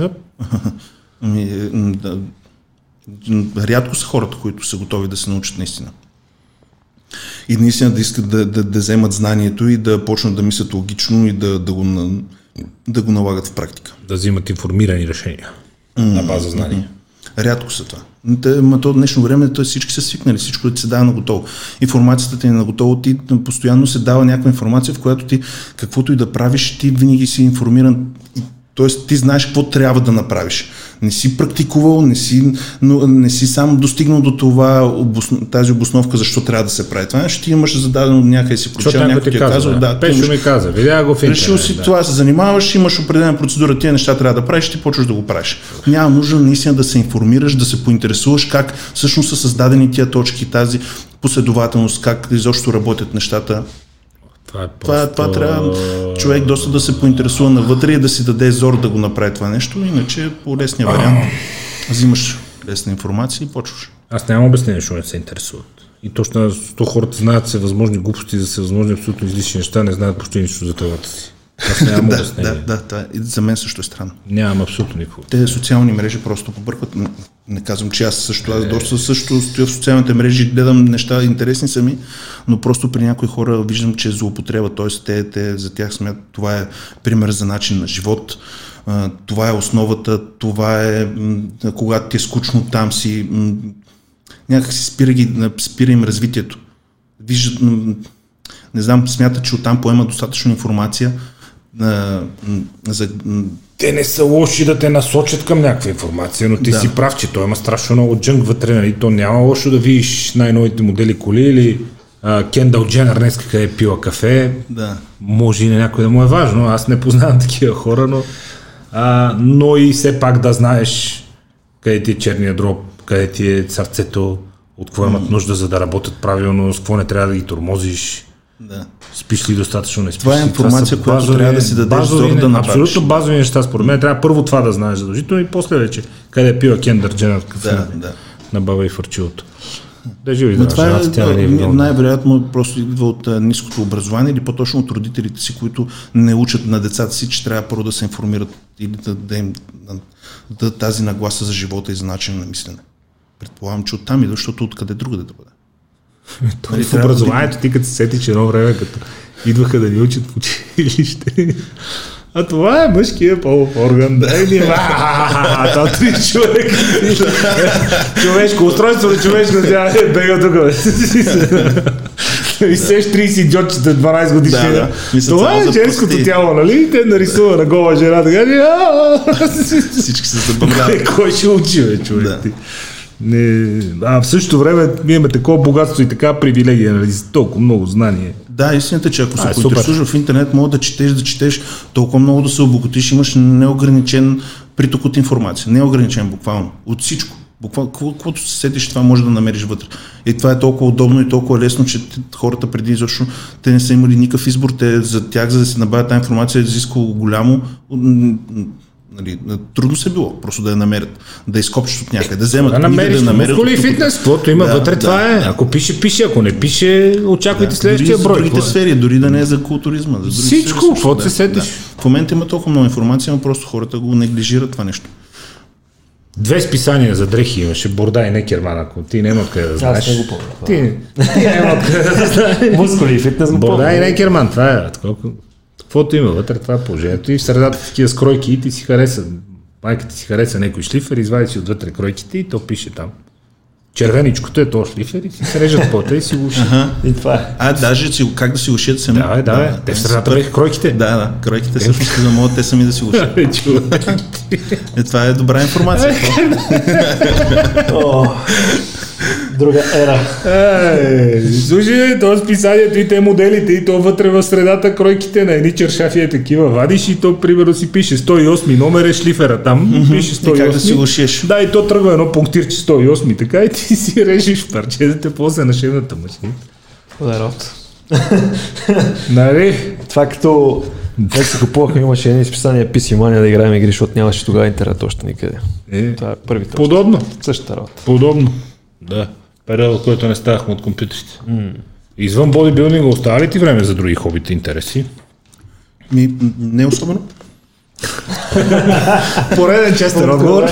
Рядко са хората, които са готови да се научат наистина. И наистина да искат да вземат знанието и да почнат да мислят логично и да го налагат в практика. Да взимат информирани решения на база знания. Рядко са това. Но то днешно време всички са свикнали, всичко да се дава на готово. Информацията ти е на готово, ти постоянно се дава някаква информация, в която ти каквото и да правиш, ти винаги си информиран. Тоест ти знаеш какво трябва да направиш. Не си практикувал, не си сам достигнал до това, тази обосновка, защо трябва да се прави. Това ти имаш зададено някъде си прочел, някой ти е казал. Пешо ми каза, видя го в интернет. Решил си, това се занимаваш, имаш определена процедура, тия неща трябва да правиш, ти почваш да го правиш. Няма нужда наистина да се информираш, да се поинтересуваш как всъщност са създадени тия точки, тази последователност, как изобщо работят нещата. Това трябва човек доста да се поинтересува навътре и да си даде зор да го направи това нещо, иначе по лесния вариант взимаш лесна информация и почваш. Аз нямам обяснение, защото не се интересуват. И точно 100 хората знаят всевъзможни глупости за всевъзможни абсолютно излишни неща, не знаят почти нищо за телата си. Да. И за мен също е странно. Нямам абсолютно никакво. Те социални мрежи просто побъркват. Не казвам, че аз също стоя в социалните мрежи, гледам неща интересни сами, но просто при някои хора виждам, че е злоупотреба. Тоест, те за тях смятат, това е пример за начин на живот. Това е основата, това е когато ти е скучно там си, някак си спира им развитието. Виждат, не знам, смятат, че оттам поема достатъчно информация. Те не са лоши да те насочат към някаква информация, но ти си прав, че той има страшно много джънк вътре, нали? То няма лошо да видиш най-новите модели коли или Кендъл Дженър днес къде е пила кафе. Да. Може и на някой да му е важно. Аз не познавам такива хора, но и все пак да знаеш къде ти е черния дроб, къде ти е сърцето, от какво имат нужда, за да работят правилно, с какво не трябва да ги тормозиш. Да. Спиш ли достатъчно, не спиш. Това е информация, която трябва да си дадеш зор да направиш. Абсолютно базови неща, според мен. Трябва първо това да знаеш задължително и после вече къде е пила Кендър Дженър на баба и фарчилото. Да, живи, да, това е най-вероятно просто идва от ниското образование или по-точно от родителите си, които не учат на децата си, че трябва първо да се информират или да им дадат тази нагласа за живота и за начин на мислене. Предполагам, че оттам идва, защото откъде другаде да бъде. Той в образованието ти като се сети, че едно време като идваха да ни учат в училище. А това е мъжкият полов орган. Дай ни това три човека. Човешко устройство на човешко тя е бега тук. И сеш 30 идиотчета, 12 годишнина. Това е женското тяло, нали? Те нарисува на гола жена. Всички се забавляват. Кой ще учи, бе, човек ти? Не, в същото време ние имаме такова богатство и така привилегия, нали, за толкова много знание. Да, истината е, че ако се поинтересуваш в интернет, може да четеш толкова много, да се обогатиш, имаш неограничен приток от информация, неограничен буквално, от всичко. Каквото се сетиш, това може да намериш вътре. И това е толкова удобно и толкова лесно, че хората преди изобщо те не са имали никакъв избор, за тях, за да се набавят тази информация, е изисквало голямо... Нали, трудно се било просто да я намерят, да изкопчат от някъде, да вземат да намериш, да намерят. Мускули и фитнес, каквото има вътре, това е. Ако пише, ако не пише, очаквайте следващия брой. Другите сфери, дори да не е за културизма. За всичко, каквото се сетиш. В момента има толкова много информация, но просто хората го неглижират това нещо. 2 списания за дрехи имаше, Борда и Некерман, ако ти няма къде да знаеш. Аз не го помня. Ти няма къде да знаеш. Мускули и фитнес го помня. Борда и Некерман, това е. Каквото има вътре, това е положението. И в средата такива скройки и ти си хареса, майка ти си хареса някой шлифер, извади си отвътре кройките и то пише там. Червеничкото е то шлифер и си срежат пота и си го ушият. И това е. Даже как да си ушият сами? Да. Те в средата бяха кройките. Да, кройките всъщност да могат те сами да си ушият. Това е добра информация. Друга ера. Слушай, то списанието и те моделите, и то вътре в средата кройките на едни чершафи е такива. Вадиш и то, примерно, си пише 108 номер е шлифера там. Пише 108. И как да си го шиеш? Да, и то тръгва едно пунктирче 108, така и ти си режеш парчезите после на шевната машина. Народ. Нали? Това като... Как се купувахме, имаше едни списания PC Mania да играем игри, защото нямаше тогава интернет още никъде. Това е първите. Подобно. Същата работа. Подобно. Да, период, който не ставахме от компютрите. Извън бодибилдинга, остава ли ти време за други хобита интереси? Не особено. Пореден честен отговор.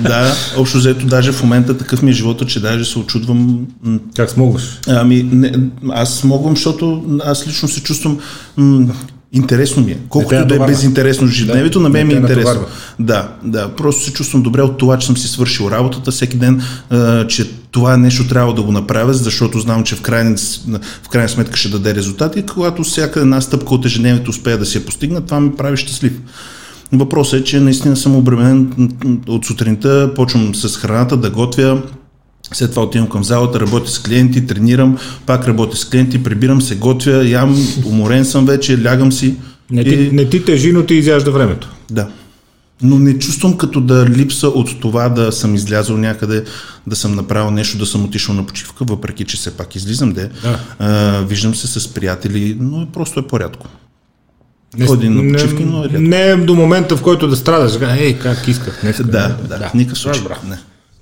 Да, общо взето, даже в момента такъв ми е живота, че даже се очудвам. Как смогваш? Аз смогвам, защото аз лично се чувствам... Интересно ми е. Колкото да е безинтересно ежедневието, на мен ми е интересно. Да, просто се чувствам добре от това, че съм си свършил работата всеки ден, че това нещо трябва да го направя, защото знам, че в крайна сметка ще даде резултати и когато всяка една стъпка от ежедневието успея да си я постигна, това ми прави щастлив. Въпросът е, че наистина съм обременен от сутринта, почвам с храната да готвя. След това отивам към залата, работя с клиенти, тренирам, пак работя с клиенти, прибирам се, готвя, ям, уморен съм вече, лягам си. Не ти тежи, но ти изяжда времето. Да. Но не чувствам като да липса от това да съм излязъл някъде, да съм направил нещо, да съм отишъл на почивка, въпреки че все пак излизам виждам се с приятели, но просто е по-рядко. Не, почивки, но е не до момента, в който да страдаш. Как исках. Днес, да. Никакъв случай.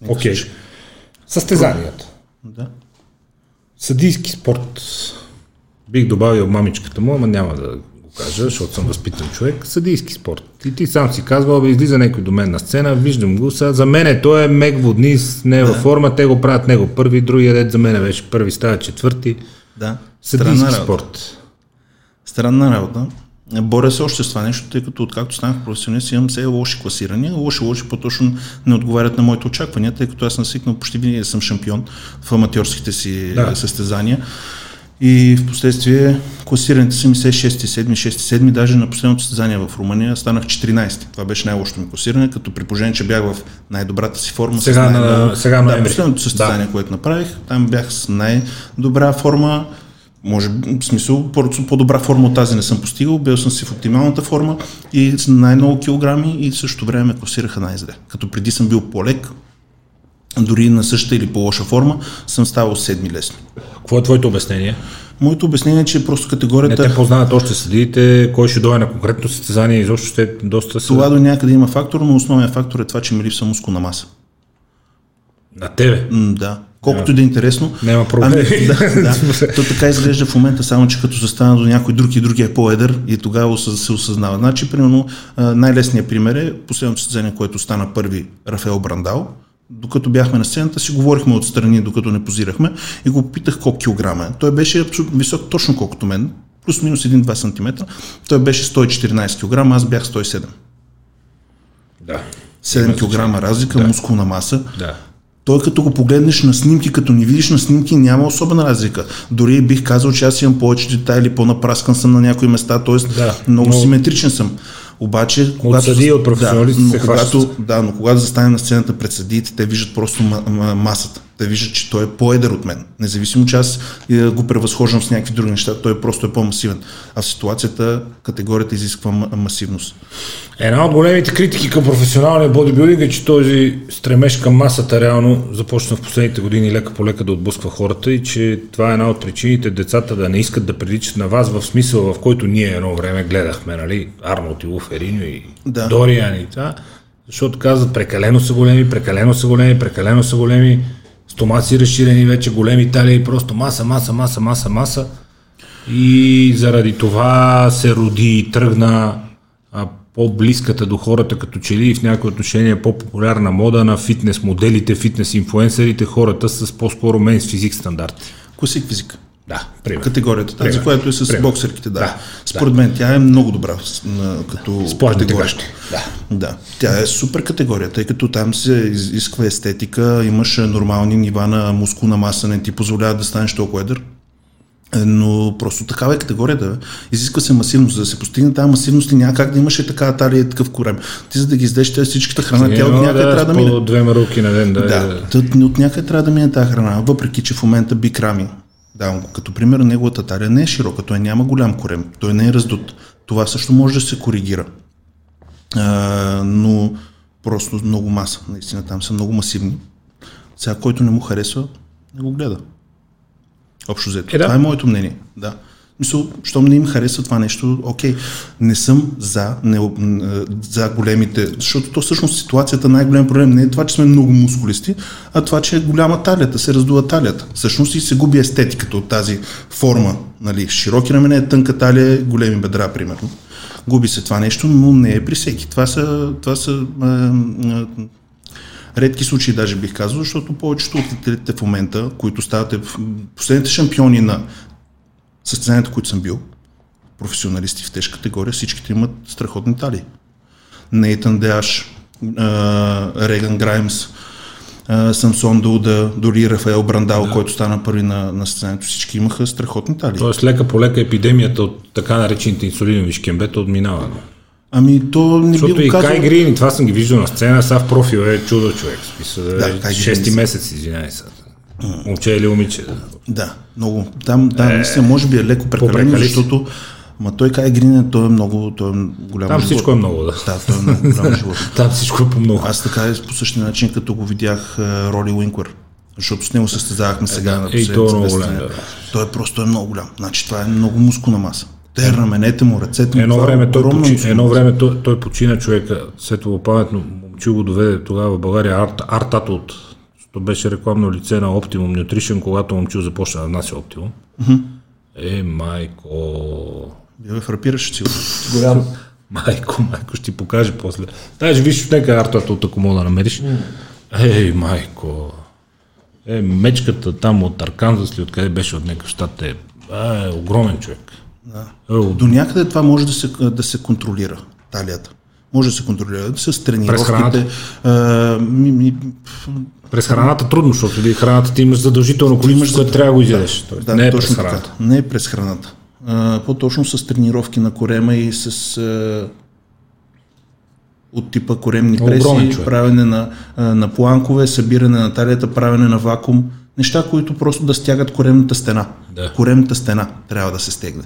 Окей. Състезанията. Да. Съдийски спорт. Бих добавил мамичката му, но няма да го кажа, защото съм възпитан човек, съдийски спорт. И ти сам си казвал, излиза някой до мен на сцена, виждам го, сега за мен той е мег водниз, не е във форма, те го правят него първи, другия ред за мен беше първи, става четвърти. Да. Съдийски спорт. Странна работа. Боря се още с това нещо, тъй като откакто станах професионалист имам все лоши класирания, лоши по-точно не отговарят на моите очаквания, тъй като аз насикнал почти винаги съм шампион в аматьорските си състезания. И в последствие класираните са ми се 6-7, даже на последното състезание в Румъния станах 14. Това беше най-лошото ми класиране, като при положение, че бях в най-добрата си форма. Сега на последното състезание, което направих, там бях с най-добра форма. Може в смисъл, по-добра форма от тази не съм постигал, бил съм си в оптималната форма и най-много килограми и в същото време ме класираха най-зле. Като преди съм бил по-лек, дори на същата или по-лоша форма, съм ставал седми лесно. Какво е твоето обяснение? Моето обяснение е, че просто категорията... Не те познават още съдиите, кой ще дойде на конкретно състезание, изобщо ще доста... Това до някъде има фактор, но основният фактор е това, че ми липсва мускулна маса. На тебе? Да. Колкото да е интересно. Няма проблем. То така изглежда в момента, само че като застана до някой друг и другия е по-едър и тогава се осъзнава. Значи, примерно, най-лесният пример е последното състезание, което стана първи Рафаел Брандао. Докато бяхме на сцената, си говорихме отстрани, докато не позирахме и го питах колко килограма е. Той беше абсолютно висок, точно колкото мен, плюс-минус 1-2 см. Той беше 114 кг, аз бях 107. Да. 7 кг разлика, мускулна маса. Да. Той като го погледнеш на снимки, като не видиш на снимки, няма особена разлика. Дори бих казал, че аз имам повече детайли, по-напраскан съм на някои места, т.е. много симетричен съм. Обаче, когато когато застанем на сцената пред съдиите, те виждат просто масата. Те виждат, че той е по-едър от мен. Независимо, че аз го превъзхождам с някакви други неща, той просто е по-масивен. А в ситуацията категорията изисква масивност. Една от големите критики към професионалния бодибилдинг е, че този стремеж към масата реално започна в последните години лека по лека да отблъсква хората и че това е една от причините децата да не искат да приличат на вас в смисъл, в който ние едно време гледахме, нали, Арнолд и Ферино и Дориан и това, защото казват прекалено са големи, стомаци разширени вече, големи талии, просто маса. И заради това се роди и тръгна по-близката до хората, като че ли в някои отношения по-популярна мода на фитнес моделите, фитнес инфлуенсерите, хората с по-скоро мен с физик стандарти. Класик физик. Да, пример. Категорията, за която е с боксерките, да. Според мен тя е много добра като категория. Да. Тя е супер категория, тъй като там се изисква естетика, имаш нормални нива на мускулна маса, не ти позволява да станеш толкова едър. Но просто такава е категорията. Изисква се масивност. За да се постигне тази масивност, няма как да имаш такава талия и такъв корем. Ти за да ги издеш всичката храна, тя от някъде трябва да мине. От две руки на ден, от някъде трябва да мине тази храна, въпреки че в момента Биг Рами. Да, като пример, неговата талия не е широка, той няма голям корем, той не е раздут. Това също може да се коригира. Но просто много маса, наистина там са много масивни. Сега, който не му харесва, не го гледа. Общо взето. Това е моето мнение. Да. Мисля, щом не им харесва това нещо, окей, не съм за големите, защото то всъщност ситуацията най-голям проблем не е това, че сме много мускулисти, а това, че е голяма талията, се раздува талията. Всъщност и се губи естетиката от тази форма, нали, широки рамене, тънка талия, големи бедра, примерно. Губи се това нещо, но не е при всеки. Редки случаи даже бих казал, защото повечето от атлетите в момента, които стават последните шампиони на състезанията, които съм бил, професионалисти в тежка категория, всичките имат страхотни талии. Нейтан Деаш, Реган Граймс, Самсон Дауда, дори Рафаел Брандао, който стана първи на състезанието, всички имаха страхотни талии. Тоест лека по лека епидемията от така наречените инсулинови шкембета отминава. Ами то не било казано... Кай Грийн, това съм ги виждал на сцена, сега в профил е чудо човек. Списа, да, 6 месец, извинявай сега. Момче или момиче. Да, много. Там мисля, може би е леко прекалено, защото той Кай Грийн, той е голям. Там всичко е много, да. Да, той е много голям живот. Там всичко е по-много. Аз така е по същия начин, като го видях Роли Уинклър, защото с него състезавахме сега на последния. Той е просто много голям. Значи това е много мускулна маса. Те раменете му, ръцете му. Едно време той почина човека, светло паметно момче го доведе тогава в България Артато от. То беше рекламно лице на Оптимум Nutrition, когато момчето започна да внася Оптимум. Майко... Бе, фрапираш си. Голям. Майко, ще ти покажа после. Даже виж, нека артата от тако мога да намериш. Ей, майко. Е, мечката там от Арканзас ли, откъде беше от някакъв щат е. Е, огромен човек. Да. До някъде това може да се контролира, талията. Може да се контролира с тренировките. През храната трудно, защото ли храната ти имаш задължително количество, което трябва да го изядеш. Да, не е през храната. Така. Не е през храната. По-точно с тренировки на корема и с от типа коремни преси, правене на планкове, събиране на талията, правене на вакуум. Неща, които просто да стягат коремната стена. Да. Коремната стена трябва да се стегне.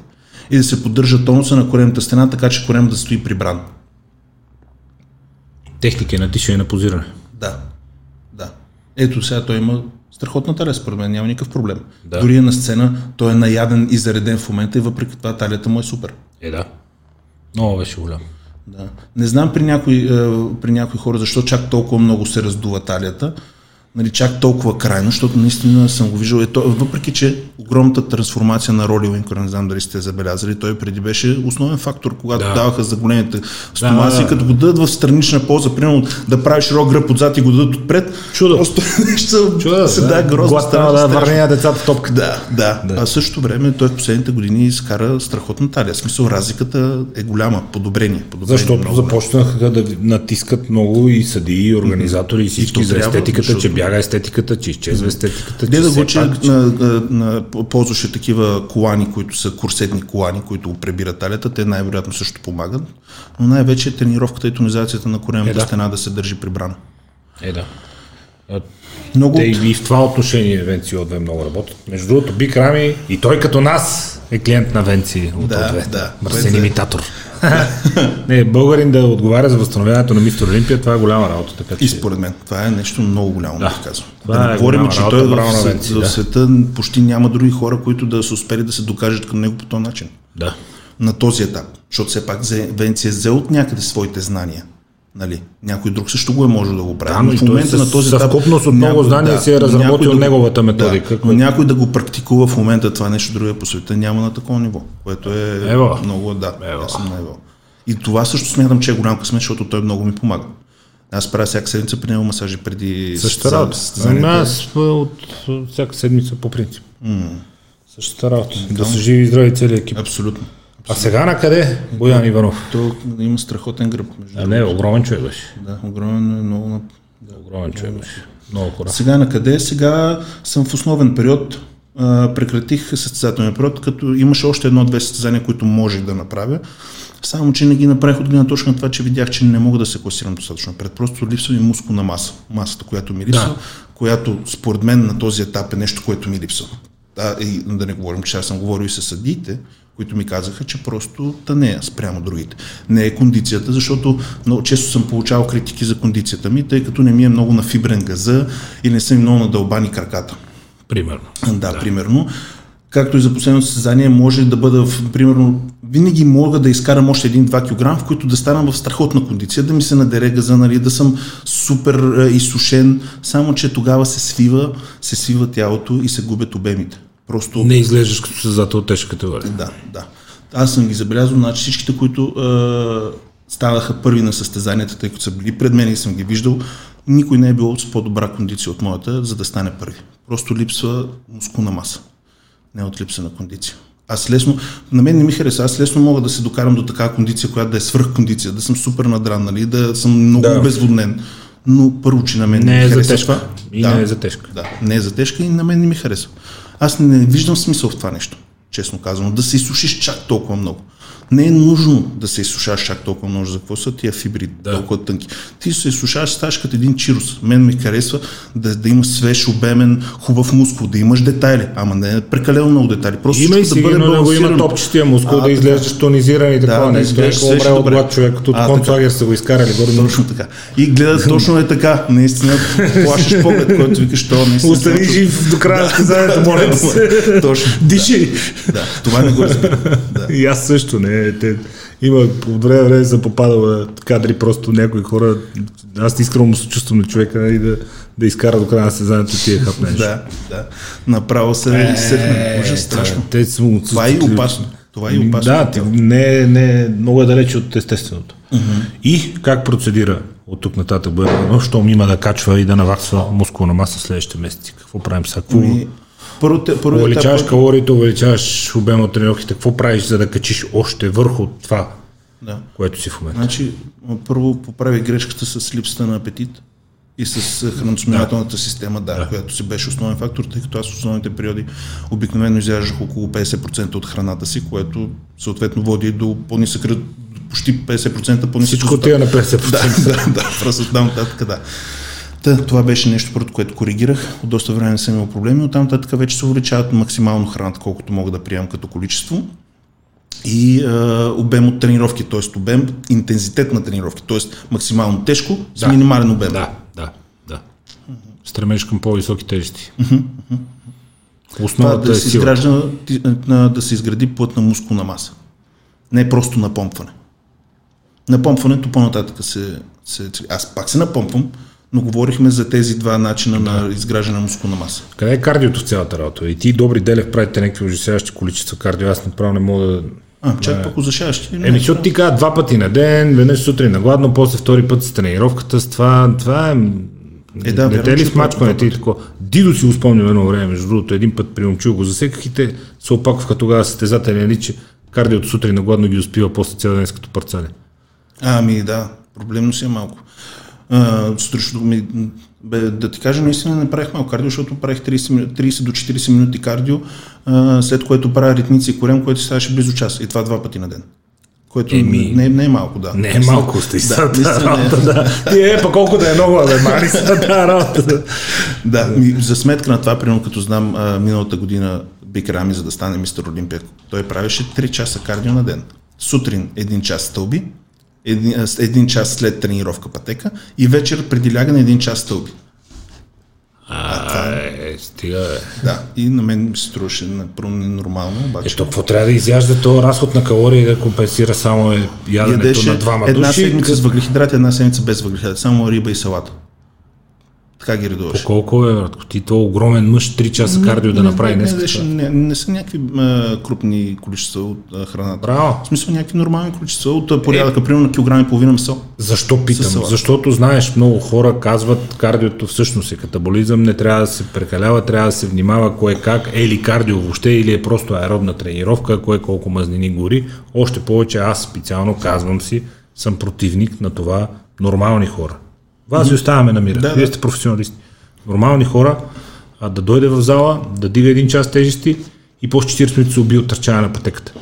И да се поддържа тонуса на коремната стена, така че корем да стои прибран. Техника на тишене и на позиране. Да. Да. Ето сега той има страхотна талия, според мен, няма никакъв проблем. Да. Дори е на сцена, той е наяден и зареден в момента и въпреки това талията му е супер. Е, да. Много беше голям. Да. Не знам при някои хора защо чак толкова много се раздува талията. Нали, чак толкова крайно, защото наистина съм го виждал. Ето, въпреки че огромната трансформация на Роли Уинклър, не знам дали сте забелязали, той преди беше основен фактор, когато даваха за големите стомаци, като го дадат в странична полза, примерно да правиш широк гръб отзад и го дадат отпред. Чудо. Просто чудо, се да грозно става. Да, върня децата в топка. Да. А в същото време той в последните години изкара страхотна талия. В смисъл, разликата е голяма, подобрение. Защото започнаха да натискат много и съдии, и организатори, и всички за естетиката, че бяга естетиката, че изчезва естетиката. Не да го, че ползваше такива колани, които са корсетни колани, които пребират талията, те най-вероятно също помагат, но най-вече тренировката и тонизацията на коремната стена да се държи прибрана. Е, да. Много... Те и в това отношение Венци от 2 много работят. Между другото, Биг Рами и той като нас е клиент на Венци от 2. Да, мърсен имитатор. Не, българин да отговаря за възстановяването на мистер Олимпия, това е голяма работа. Така, че... И според мен, това е нещо много голямо, да казвам. Да не говорим, че той в света почти няма други хора, които да са успели да се докажат към него по този начин. Да. На този етап. Защото все пак Венци е взел от някъде своите знания. Нали, някой друг също го е можел да го прави. Да, но в момента на този етап съвкупност от много знания си е разработил неговата методика. Но някой да го практикува в момента това нещо друго по света няма на такова ниво, което е ево. Много, да, ясно на ево. И това също смятам, че е голям късмет, защото той много ми помага. Аз правя всяка седмица при него масажи преди същата работа. Аз от всяка седмица по принцип. Същата работа. Да са живи и здрави целия екип. Абсолютно. А сега на къде? Боян Иванов. Той има страхотен гръб. А не, огромен човек беше. Да, огромен, много... Да, огромен човек беше. Много хора. Сега на къде? Сега съм в основен период. Прекратих състезателния период, като имаше още едно-две състезания, които можех да направя. Само, че не ги направих от гледна точка на това, че видях, че не мога да се класирам достатъчно. Просто липсва и мускулна маса. Масата, която ми липсва, да, която според мен на този етап е нещо, което ми липсва. Да не говорим, че аз съм говорил и със съдиите, които ми казаха, че просто тънея спрямо другите. Не е кондицията, защото много често съм получавал критики за кондицията ми, тъй като не ми е много на фибрен газа и не съм много надълбани краката. Примерно. Да, примерно. Както и за последното състезание може да бъда, примерно, винаги мога да изкарам още 1-2 кг, в които да станам в страхотна кондиция, да ми се надере газа, нали, да съм супер изсушен, само че тогава се свива тялото и се губят обемите. Просто... Не изглеждаш като състезател от тежка категория. Да. Аз съм ги забелязал, значи всичките, които ставаха първи на състезанията, тъй като са били пред мен и съм ги виждал, никой не е бил с по-добра кондиция от моята, за да стане първи. Просто липсва мускулна маса. Не от липса на кондиция. Аз лесно, на мен не ми хареса, аз лесно мога да се докарам до такава кондиция, която да е свръхкондиция, да съм супер надран, нали, да съм много обезводнен. Но първо, че на мен не ми хареса това. И не е за тежка. Да, не е за тежка и на мен не ми хареса. Аз не виждам смисъл в това нещо, честно казано, да се изсушиш чак толкова много. Не е нужно да се изсушаш чак толкова много, за какво са тия фибри толкова тънки. Ти се изсушаш, ставаш като един чирус. Мен ми харесва да имаш свеж, обемен, хубав мускул, да имаш детайли, ама не е прекалено много детайли. Просто има и да бъде балансирано. Има топчетия мускул, да изглеждаш тонизиран и такова. Да, не изглеждаш добре от глад човек, като от концлагер са го изкарали. Точно така. И гледат точно е така, наистина плашиш поглед, който викаш това наистина. Остани жив до края на състезанието, моля да се. Точно. Диши. Да, това не го разбира. И аз също не. Има по време за попадала кадри, просто някои хора, аз искрено му съчувствам на човека и да изкара до края на състезанието тия хапнеш. Да, направо се сърдна. Може страшно. Това е опасно. Това е и опасно. Да, не, много е далеч от естественото. Mm-hmm. И как процедира от тук нататък бъде, щом има да качва и да наваксва мускулна маса следващите месеци? Какво правим сега? Увеличаваш калориите, увеличаваш обема от тренировките. Какво правиш, за да качиш още върху това, което си в момента? Значи, първо поправи грешката с липсата на апетит и с храносмилателната система, която си беше основен фактор, тъй като аз в основните периоди обикновено изяждах около 50% от храната си, което съответно води до по-нисък ред, почти 50% по-нисък. Всичко тия на 50%. Просто оттам нататък, това беше нещо, първото, което коригирах. От доста време не съм имал проблеми, оттам нататък вече се увеличават максимално храната, колкото мога да приемам като количество. И обем от тренировки, т.е. обем, интензитет на тренировки, т.е. максимално тежко с минимален обем. Да. Стремеж към по-високи тежести. Основата е силата. Да се изгради плътна мускулна маса. Не просто напомпване. Напомпването по-нататък аз пак се напомпвам, но говорихме за тези два начина на изграждане на мускулна маса. Къде е кардиото в цялата работа? И ти, Добри Делев, правите някакви ужасяващи количества кардио, аз направо не мога да... Чак пък ужасяващи? Защото ти казва 2 пъти на ден, веднъж сутрин на гладно, после 2 път с тренировката, с това е... не те ли смачкването и такова? Дидо си го спомням едно време, между другото, 1 път приумчил го, засекахите се опакваха тогава състезателен ли, че кардиото сутрин на гладно ги успива после цял ден като парцали. Проблемно си е малко. Да ти кажа, наистина не правих малко кардио, защото правих 30 до 40 минути кардио, след което правя ритници и корем, което ставаше близо час. И това 2 пъти на ден. Което не е малко, Не е малко, Ти колко да е много, мали са тази работа. За сметка на това, примерно като знам миналата година Биг Рами, за да стане мистер Олимпия, той правеше 3 часа кардио на ден. Сутрин 1 час стълби, 1 час след тренировка пътека и вечер преди лягане 1 час стълби. Стига бе. И на мен ми се струваше ненормално. Ето, какво трябва да изяжда този разход на калории да компенсира само яденето на 2 души? Една седмица с въглехидрати, 1 седмица без въглехидрати. Само риба и салата. Така ги редуваше. По колко е, братко? Ти то огромен мъж 3 часа кардио да направи днес? Не са някакви крупни количества от храната. В смисъл някакви нормални количества от порядъка, примерно килограм и половина месо. Защо питам? Защото знаеш, много хора казват, кардиото всъщност е катаболизъм, не трябва да се прекалява, трябва да се внимава кое как, е ли кардио въобще, или е просто аеробна тренировка, кое колко мазнини гори. Още повече аз специално казвам си, съм противник на това нормални хора. Вас ви оставяме на мира. Вие сте професионалисти. Нормални хора да дойде в зала, да дига 1 час тежести и по 40 минути се уби от търчаване на пътеката.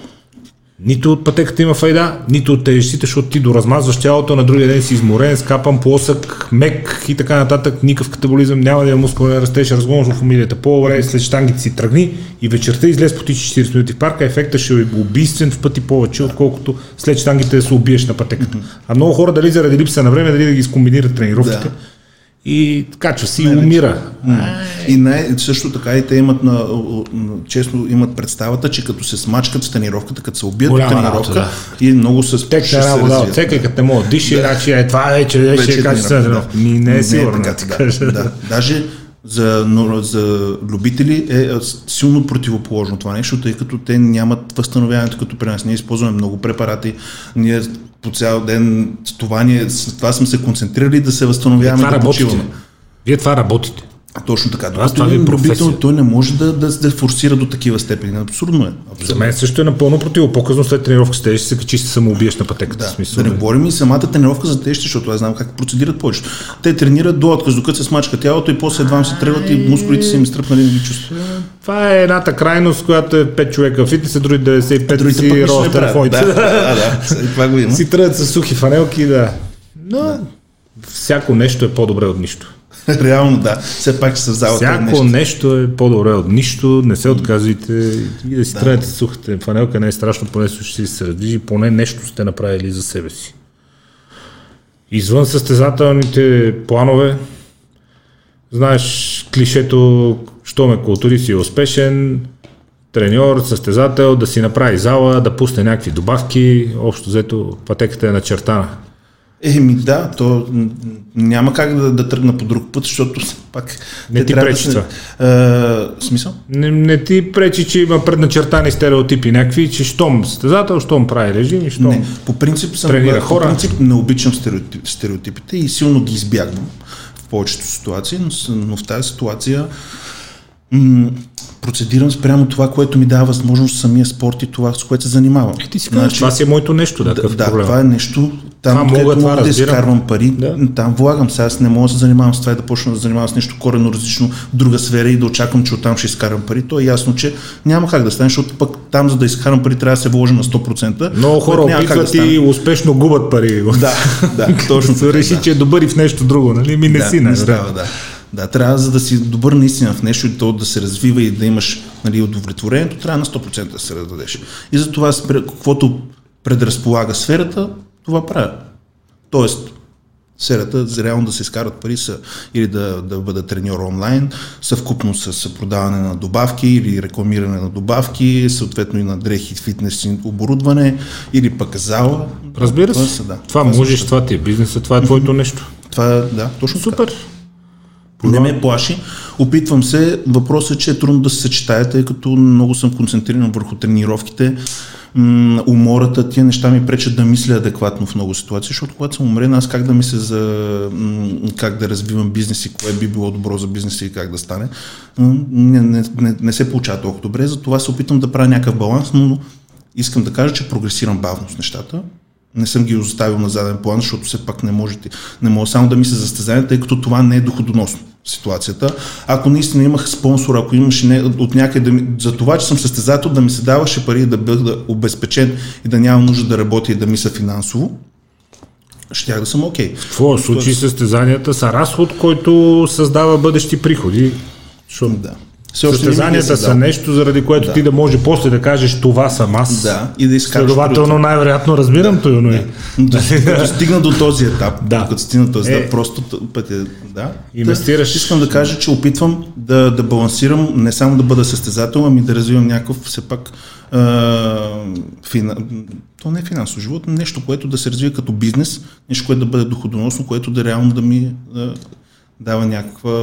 Нито от пътеката има файда, нито от тежестите, защото ти доразмазваш тялото, на другия ден си изморен, скапан, плосък, мек и така нататък. Никакъв катаболизъм, няма да има мускулен растеж, разгонваш в умилията. По-добре след щангите си тръгни и вечерта излез по 40 минути в парка, ефектът ще е убийствен в пъти повече, отколкото след щангите да се убиеш на пътеката. А много хора дали заради липса на време, дали да ги скомбинират тренировките. И качва си и умира. И също така и те имат честно имат представата, че като се смачкат в тренировката, като се убият в тренировка и много се спекшат. Цека като не мога диши, това вече е качествено. Не е сигурно. Даже за любители е силно противоположно това нещо, тъй като те нямат възстановяването като при нас. Ние използваме много препарати, ние по цял ден това сме се концентрирали да се възстановяваме и да почиваме. Вие това работите. Точно така. Той не може да форсира до такива степени. Абсурдно е. За мен също е напълно противопоказно след тренировка с тежести, като чисто самоубиеш на пътеката. Да не говорим и самата тренировка за тежести, защото аз знам как процедират повечето. Те тренират до отказ, докато се смачка тялото и после едва се тръгват и мускулите си им стръпнали да ги чувстват. Това е едната крайност, която е 5 човека в фитнес, а други 95 си рост телефоните. Си тръгват с сухи фанелки, Но всяко нещо е по-добре от нищо. Реално все пак са в залата. Всяко нещо е по-добре от нищо, не се отказвайте и да си тръгнете с сухата фанелка, не е страшно, поне ще се раздвижи, поне нещо сте направили за себе си. Извън състезателните планове, знаеш клишето, що ме култури си е успешен, треньор, състезател, да си направи зала, да пусне някакви добавки, общо взето пътеката е начертана. Еми да, то няма как да тръгна по друг път, защото пак... Не ти пречи това. Смисъл? Не ти пречи, че има предначертани стереотипи някакви, че щом състезател, щом прави режим, щом тренира хора. По принцип не обичам стереотипите и силно ги избягвам в повечето ситуации, но в тази ситуация процедирам спрямо това, което ми дава възможност самия спорт и това, с което се занимавам. Ти си казваш, това си е моето нещо. Да, това е нещо, там където мога да изкарвам пари, там влагам. Сега аз не мога да се занимавам с това и да почна да занимавам с нещо коренно различно, друга сфера и да очаквам, че оттам ще изкарвам пари. То е ясно, че няма как да стане, защото пък там, за да изкарвам пари, трябва да се вложа на 100%. Много хора опитват и успешно губят пари. Да, точно. Реши, че е добър и в нещо друго, нали? Ми не си, не става, да. Да, трябва, за да си добър наистина в нещо и то да се развива и да имаш, нали, удовлетворението, трябва на 100% да се раздадеш. И за това, каквото предразполага сферата, това правя. Тоест, сферата, за реално да се изкарат пари са, или да бъда треньор онлайн, съвкупно с продаване на добавки или рекламиране на добавки, съответно и на дрехи, фитнес и оборудване, или пък зала. Разбира се, това можеш, това ти е бизнеса, това е твоето нещо. Това, да, точно супер. Така. Не ме плаши. Опитвам се. Въпросът е, че е трудно да се съчетая, тъй като много съм концентриран върху тренировките. Умората, тия неща ми пречат да мисля адекватно в много ситуации, защото когато съм умрен, аз как да мисля за как да развивам бизнес и кое би било добро за бизнеса и как да стане, не се получава толкова добре. Затова се опитам да правя някакъв баланс, но искам да кажа, че прогресирам бавно с нещата. Не съм ги оставил на заден план, защото все пак не мога само да мисля за състезанието, тъй като това не е доходоносно ситуацията. Ако наистина имах спонсор, ако имаше от някъде за това, че съм състезател, да ми се даваше пари, да бъда обезпечен и да нямам нужда да работя и да мисля финансово, щях да съм окей. В твоя случай състезанията са разход, който създава бъдещи приходи. Шум. Да. Състезанията са нещо, заради което ти да може после да кажеш това съм аз. Да, и да изкажеш. Следователно най-вероятно разбирам той, но като стигна до този етап, като стигна този етап, просто път е... Да. Инвестираш. Искам да кажа, че опитвам да балансирам, не само да бъда състезател, ами да развивам някакъв все пак то не е финансово живот, нещо, което да се развие като бизнес, нещо, което да бъде доходоносно, което да реално да ми... дава някаква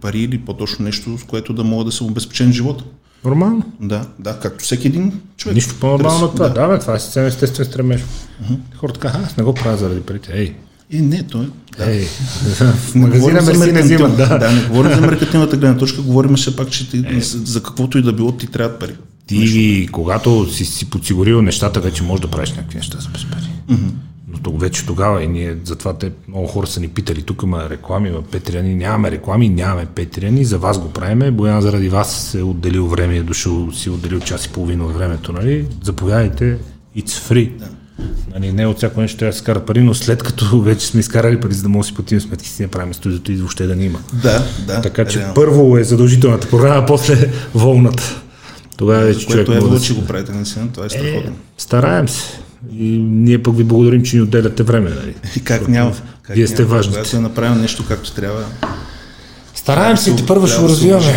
пари или по-точно нещо, с което да мога да съм обезпечен в живота. Нормално. Да, както всеки един човек. Нищо по-нормално от това. Да, това е съвсем естествен стремеж. Хората казват, аз не го правя заради парите. Не, то е. В магазина мерси не взимат. Да, не говорим за меркативната гледна точка, говорим все пак, че за каквото и да било ти трябват пари. Ти, когато си подсигурил нещата, вече можеш да правиш някакви неща за без пари. Вече тогава и ние, затова много хора са ни питали, тук има реклами, има Петриани, нямаме реклами, нямаме Петриани, за вас го правиме, Боян заради вас е отделил време, е дошъл, си отделил час и половина от времето, нали? Заповядайте, it's free. Да. Нали, не от всяко нещо трябва да се скара пари, но след като вече сме изкарали пари, за да може да си платим сметки, си не правим студиото и въобще да ни има. Да. Така че реално. Първо е задължителната програма, после волната. Тогава вече човек може да си... го правите, наистина, това е страхотно. Стараем се. И ние пък ви благодарим, че ни отделяте време. Нали? И как няма. Вие сте важни. Когато да направим нещо както трябва. Стараем се, те първо ще го развиваме.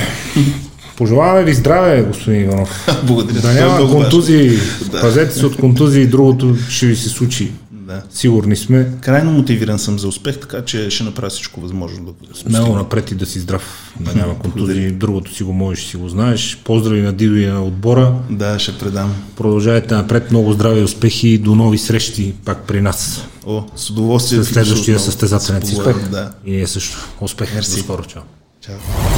Пожелаваме ви здраве, господин Иванов. Благодаря. Да няма контузии. Пазете се от контузии и другото ще ви се случи. Да. Сигурни сме. Крайно мотивиран съм за успех, така че ще направя всичко възможно да бъде. Смело напред и да си здрав. Да няма контузии. Другото си го можеш, си го знаеш. Поздрави на Дидо и на отбора. Да, ще предам. Продължавайте напред. Много здраве и успехи и до нови срещи пак при нас. С удоволствие. Следващия състезателен си успех. И ние също. Успех. Мерси. До скоро. Чао.